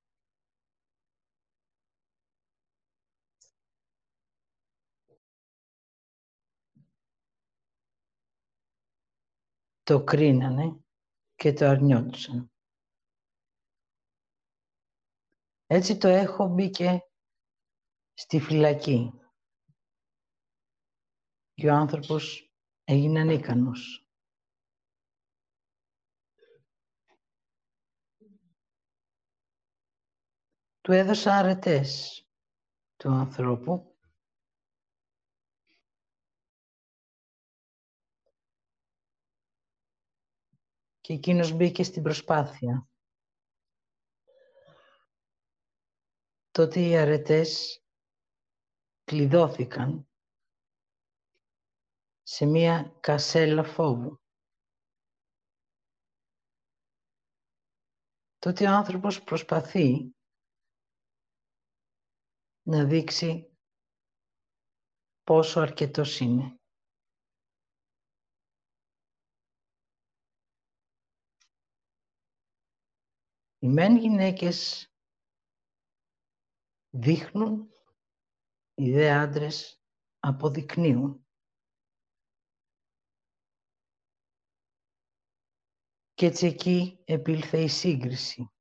το κρίνανε και το αρνιόντουσαν. Έτσι το έχω μπήκε στη φυλακή και ο άνθρωπος έγινε ανίκανος. Του έδωσα αρετές του ανθρώπου και εκείνος μπήκε στην προσπάθεια. Τότε οι αρετές κλειδώθηκαν σε μία κασέλα φόβου. Τότε ο άνθρωπος προσπαθεί να δείξει πόσο αρκετός είναι. Οι μεν γυναίκες δείχνουν, οι δε άντρες αποδεικνύουν. Και έτσι εκεί επήλθε η σύγκριση.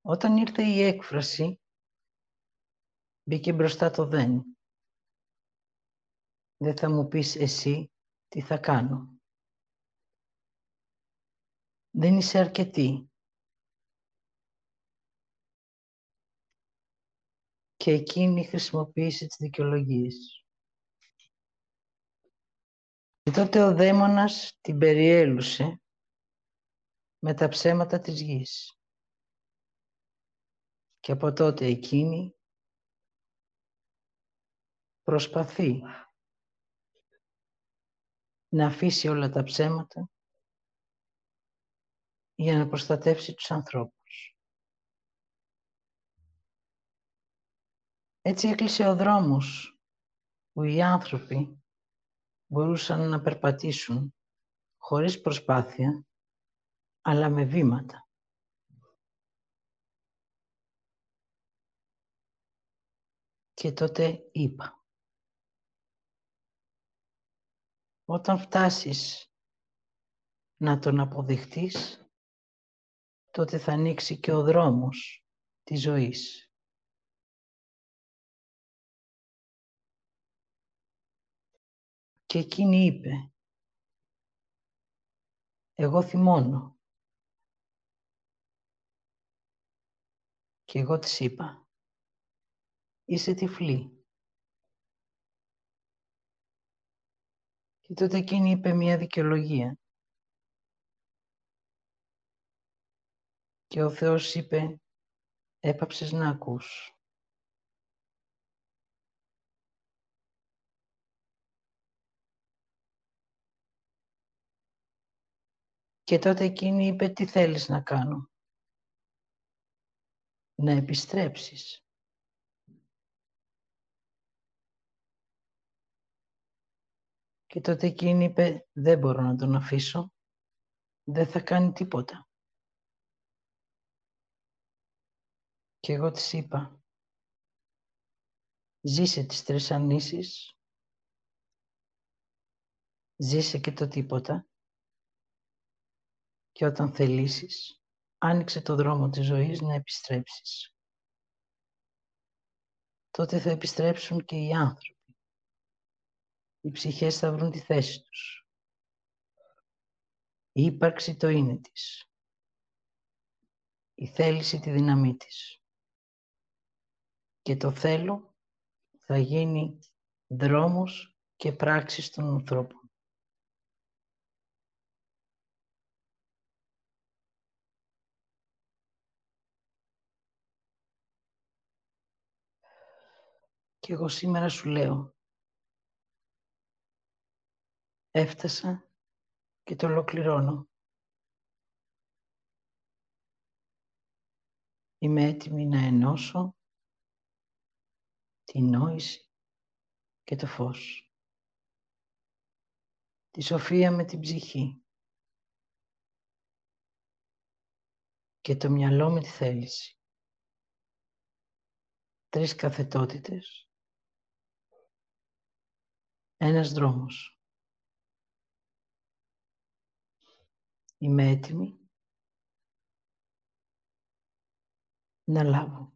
Όταν ήρθε η έκφραση, μπήκε μπροστά το δεν. Δεν θα μου πεις εσύ τι θα κάνω. Δεν είσαι αρκετή. Και εκείνη χρησιμοποίησε τις δικαιολογίες. Και τότε ο δαίμονας την περιέλουσε με τα ψέματα της γης. Και από τότε εκείνη προσπαθεί να αφήσει όλα τα ψέματα για να προστατεύσει τους ανθρώπους. Έτσι έκλεισε ο δρόμος που οι άνθρωποι μπορούσαν να περπατήσουν χωρίς προσπάθεια, αλλά με βήματα. Και τότε είπα, όταν φτάσεις να τον αποδειχτείς, τότε θα ανοίξει και ο δρόμος της ζωής. Και εκείνη είπε, εγώ θυμώνω. Και εγώ της είπα, είσαι τυφλή. Και τότε εκείνη είπε μια δικαιολογία. Και ο Θεός είπε, έπαψες να ακούς. Και τότε εκείνη είπε, τι θέλεις να κάνω. Να επιστρέψεις. Και τότε εκείνη είπε, δεν μπορώ να τον αφήσω. Δεν θα κάνει τίποτα. Και εγώ της είπα, ζήσε τις τρεις ανήσεις. Ζήσε και το τίποτα. Και όταν θελήσεις, άνοιξε το δρόμο της ζωής να επιστρέψεις. Τότε θα επιστρέψουν και οι άνθρωποι. Οι ψυχές θα βρουν τη θέση τους. Η ύπαρξη το είναι της. Η θέληση τη δύναμή της. Και το θέλω θα γίνει δρόμους και πράξεις των ανθρώπων. Και εγώ σήμερα σου λέω, έφτασα και το ολοκληρώνω. Είμαι έτοιμη να ενώσω τη νόηση και το φως, τη σοφία με την ψυχή και το μυαλό με τη θέληση. 3 καθετότητες, ένας δρόμος. Είμαι έτοιμη να λάβω.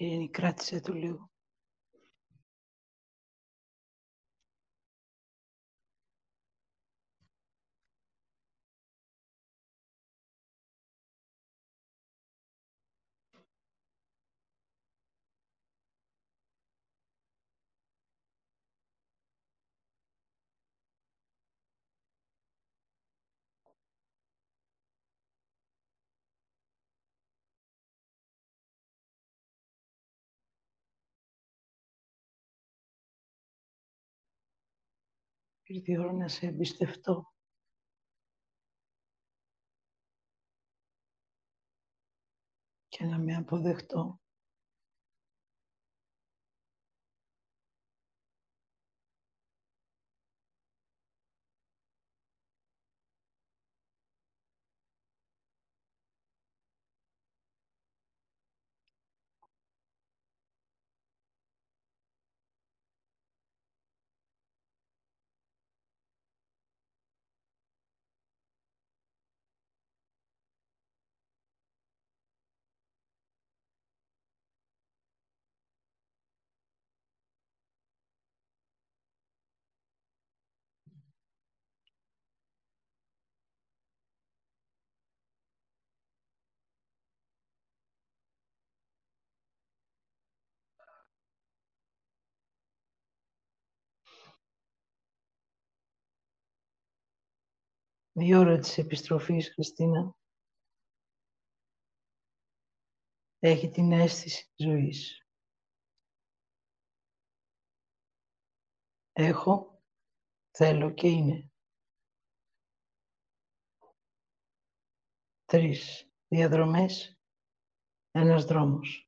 Ειρήνη, κράτησε το λίγο. Ήρθε η ώρα να σε εμπιστευτώ. Και να με αποδεχτώ. Η ώρα της επιστροφής, Χριστίνα, έχει την αίσθηση της ζωής. Έχω, θέλω και είναι. 3 διαδρομές, ένας δρόμος.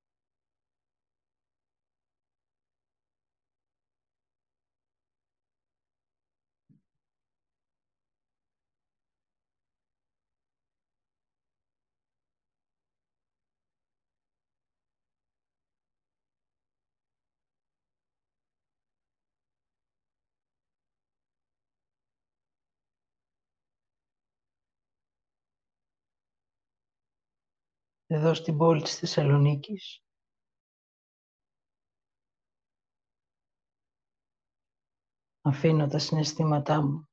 εδώ στην πόλη της Θεσσαλονίκης. Αφήνω τα συναισθήματά μου.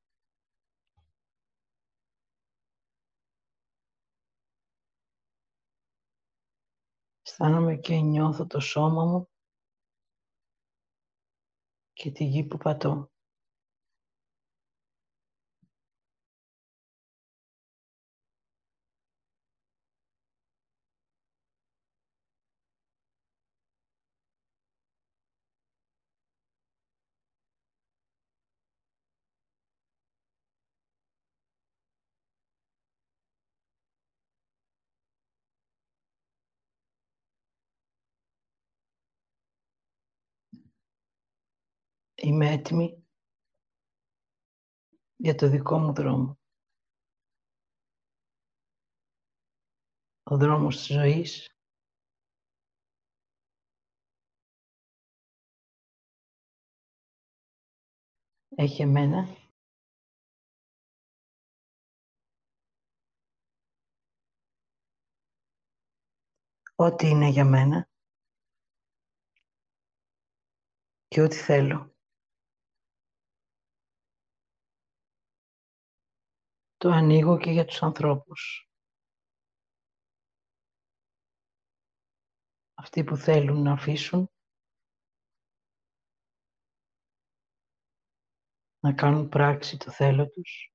Αισθάνομαι και νιώθω το σώμα μου και τη γη που πατώ. Είμαι έτοιμη για το δικό μου δρόμο. Ο δρόμος της ζωής. Έχει εμένα. Ό,τι είναι για μένα. Και ό,τι θέλω. Το ανοίγω και για τους ανθρώπους. Αυτοί που θέλουν να αφήσουν, να κάνουν πράξη το θέλω τους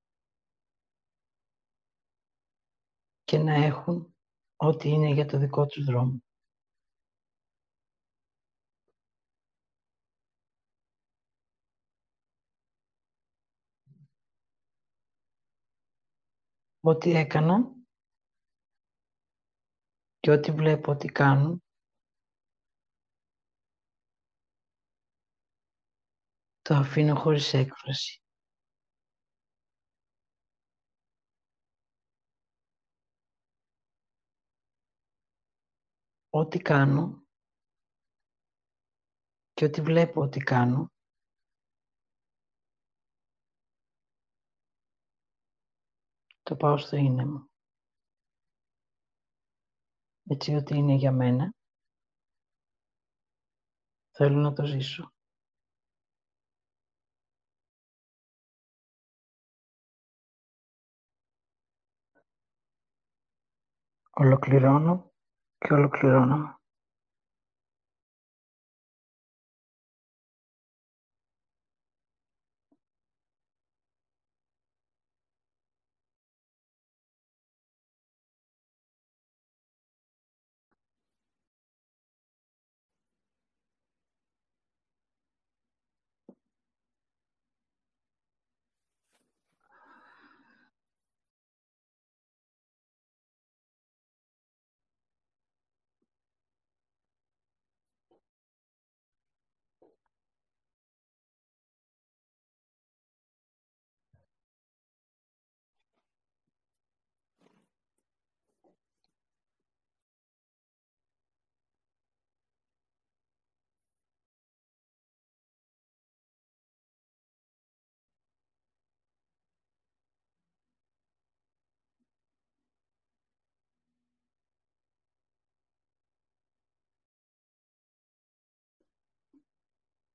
και να έχουν ό,τι είναι για το δικό τους δρόμο. Ό,τι έκανα και ό,τι βλέπω ότι κάνουν, το αφήνω χωρίς έκφραση. Ό,τι κάνω και ό,τι βλέπω ότι κάνω, το πάω στο είναι μου. Έτσι ότι είναι για μένα, θέλω να το ζήσω. Ολοκληρώνω και ολοκληρώνομαι.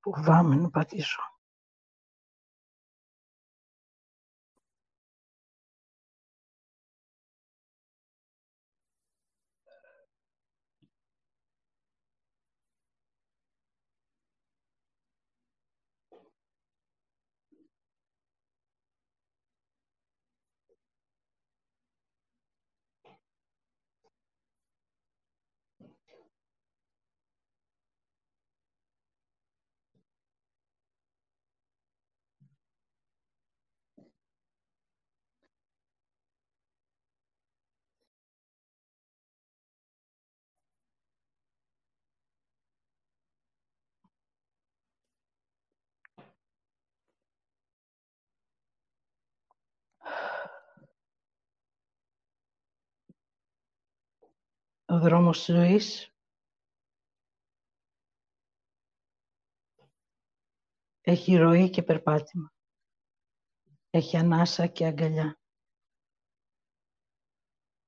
Φοβάμαι να πατήσω. Ο δρόμος της ζωής έχει ροή και περπάτημα. Έχει ανάσα και αγκαλιά.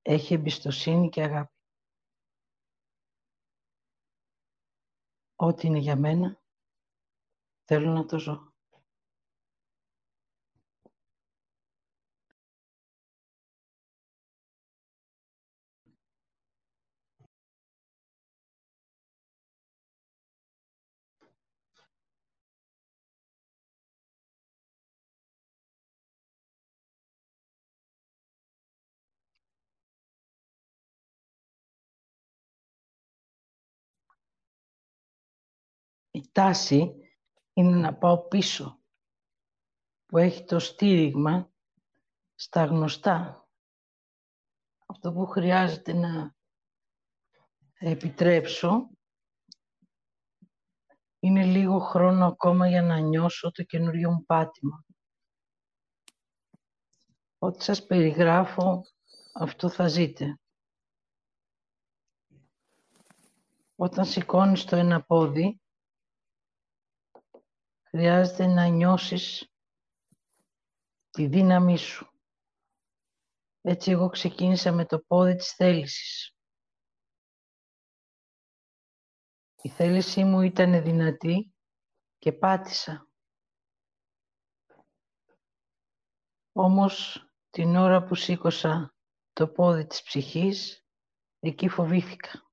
Έχει εμπιστοσύνη και αγάπη. Ό,τι είναι για μένα, θέλω να το ζω. Η τάση είναι να πάω πίσω, που έχει το στήριγμα στα γνωστά. Αυτό που χρειάζεται να επιτρέψω είναι λίγο χρόνο ακόμα για να νιώσω το καινούριο μου πάτημα. Ό,τι σας περιγράφω, αυτό θα ζείτε. Όταν σηκώνεις το ένα πόδι, χρειάζεται να νιώσεις τη δύναμή σου. Έτσι εγώ ξεκίνησα με το πόδι της θέλησης. Η θέλησή μου ήταν δυνατή και πάτησα. Όμως την ώρα που σήκωσα το πόδι της ψυχής, εκεί φοβήθηκα.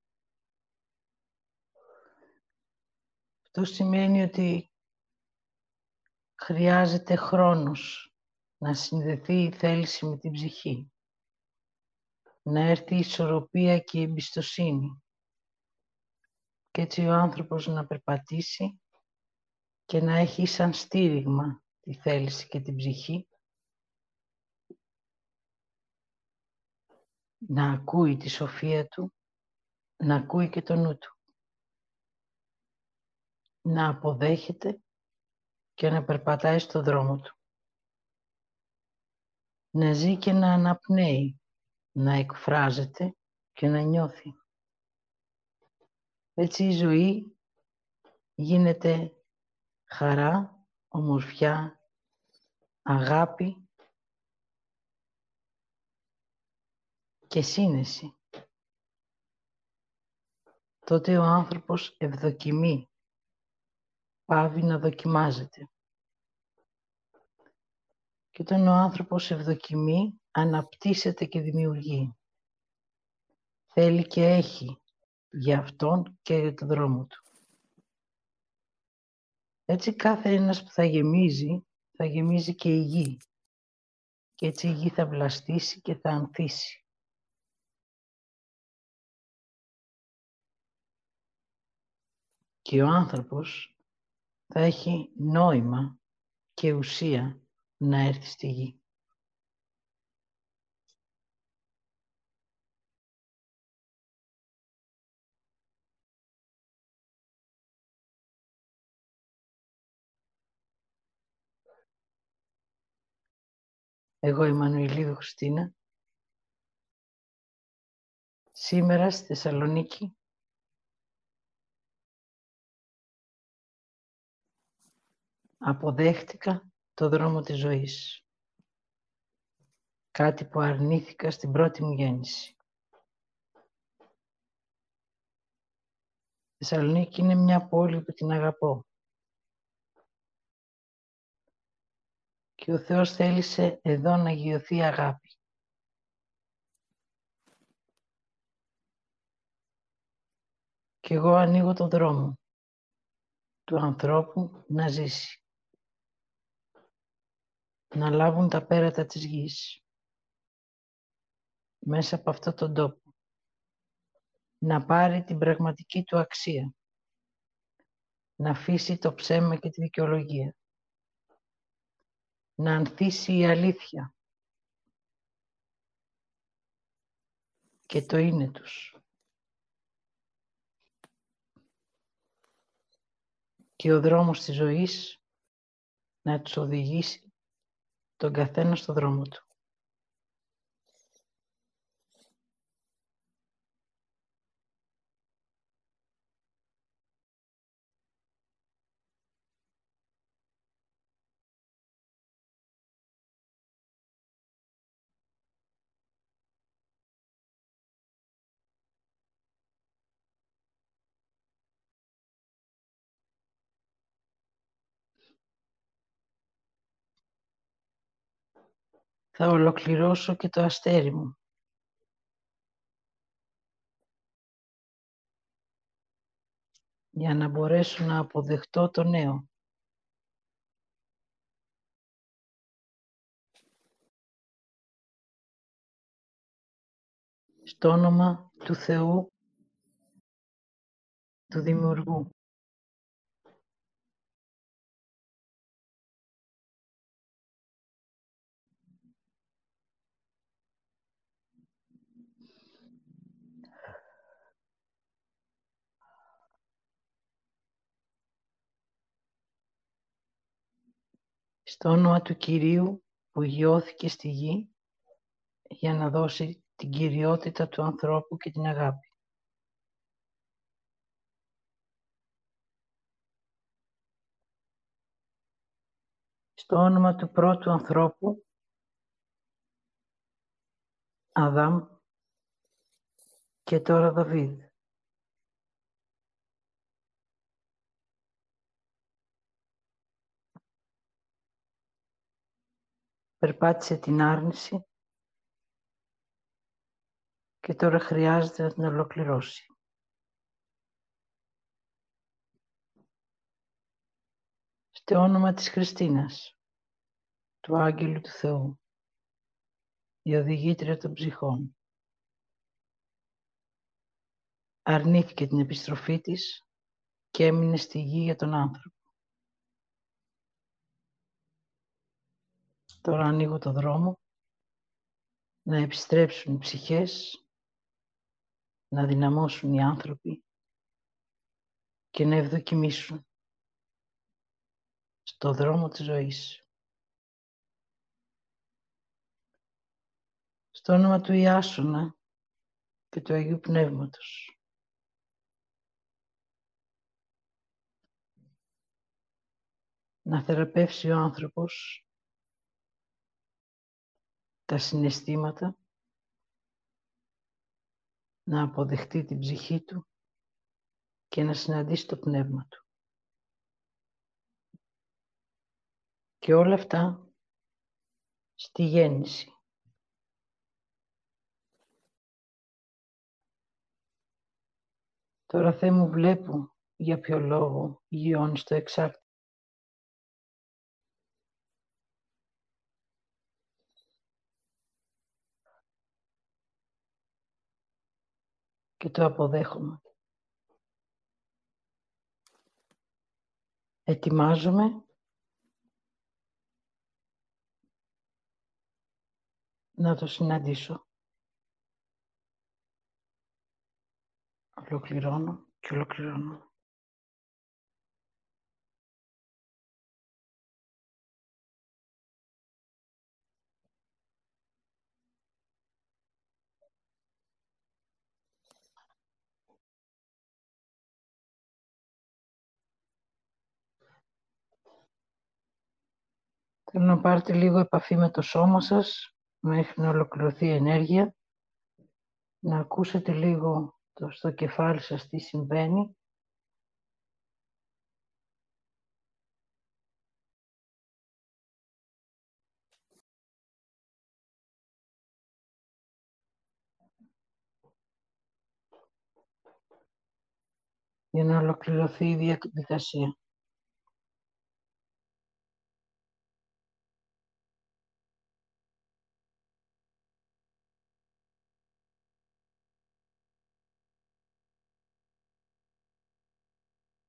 Αυτό σημαίνει ότι χρειάζεται χρόνος να συνδεθεί η θέληση με την ψυχή, να έρθει η ισορροπία και η εμπιστοσύνη και έτσι ο άνθρωπος να περπατήσει και να έχει σαν στήριγμα τη θέληση και την ψυχή, να ακούει τη σοφία του, να ακούει και το νου του, να αποδέχεται και να περπατάει στον δρόμο του. Να ζει και να αναπνέει, να εκφράζεται και να νιώθει. Έτσι η ζωή γίνεται χαρά, ομορφιά, αγάπη και σύνεση. Τότε ο άνθρωπος ευδοκιμεί, πάβει να δοκιμάζεται. Και όταν ο άνθρωπος ευδοκιμεί, αναπτύσσεται και δημιουργεί. Θέλει και έχει για αυτόν και για τον δρόμο του. Έτσι κάθε ένας που θα γεμίζει, θα γεμίζει και η γη. Και έτσι η γη θα βλαστήσει και θα ανθίσει. Και ο άνθρωπος θα έχει νόημα και ουσία να έρθει στη γη. Εγώ η Μανουηλίδου Χριστίνα. Σήμερα στη Θεσσαλονίκη αποδέχτηκα το δρόμο της ζωής. Κάτι που αρνήθηκα στην πρώτη μου γέννηση. Η Θεσσαλονίκη είναι μια πόλη που την αγαπώ. Και ο Θεός θέλησε εδώ να αγιωθεί η αγάπη. Και εγώ ανοίγω τον δρόμο του ανθρώπου να ζήσει, να λάβουν τα πέρατα της γης μέσα από αυτόν τον τόπο, να πάρει την πραγματική του αξία, να αφήσει το ψέμα και τη δικαιολογία, να ανθίσει η αλήθεια και το είναι τους. Και ο δρόμος της ζωής να τους οδηγήσει τον καθένα στο δρόμο του. Θα ολοκληρώσω και το αστέρι μου. Για να μπορέσω να αποδεχτώ το νέο. Στο όνομα του Θεού, του Δημιουργού. Στο όνομα του Κυρίου που γιώθηκε στη γη για να δώσει την κυριότητα του ανθρώπου και την αγάπη. Στο όνομα του πρώτου ανθρώπου, Αδάμ και τώρα Δαβίδ. Περπάτησε την άρνηση και τώρα χρειάζεται να την ολοκληρώσει. Στο όνομα της Χριστίνας, του Άγγελου του Θεού, η οδηγήτρια των ψυχών, αρνήθηκε την επιστροφή της και έμεινε στη γη για τον άνθρωπο. Τώρα ανοίγω το δρόμο να επιστρέψουν οι ψυχές, να δυναμώσουν οι άνθρωποι και να ευδοκιμήσουν στο δρόμο της ζωής. Στο όνομα του Ιάσονα και του Αγίου Πνεύματος. Να θεραπεύσει ο άνθρωπος τα συναισθήματα, να αποδεχτεί την ψυχή του και να συναντήσει το πνεύμα του. Και όλα αυτά στη γέννηση. Τώρα, Θεέ μου, βλέπω για ποιο λόγο γιώνεις το εξάρτημα. Και το αποδέχομαι. Ετοιμάζομαι να το συναντήσω. Ολοκληρώνω και ολοκληρώνω. Θέλω να πάρετε λίγο επαφή με το σώμα σας, μέχρι να ολοκληρωθεί η ενέργεια. Να ακούσετε λίγο στο κεφάλι σας τι συμβαίνει. Για να ολοκληρωθεί η διαδικασία.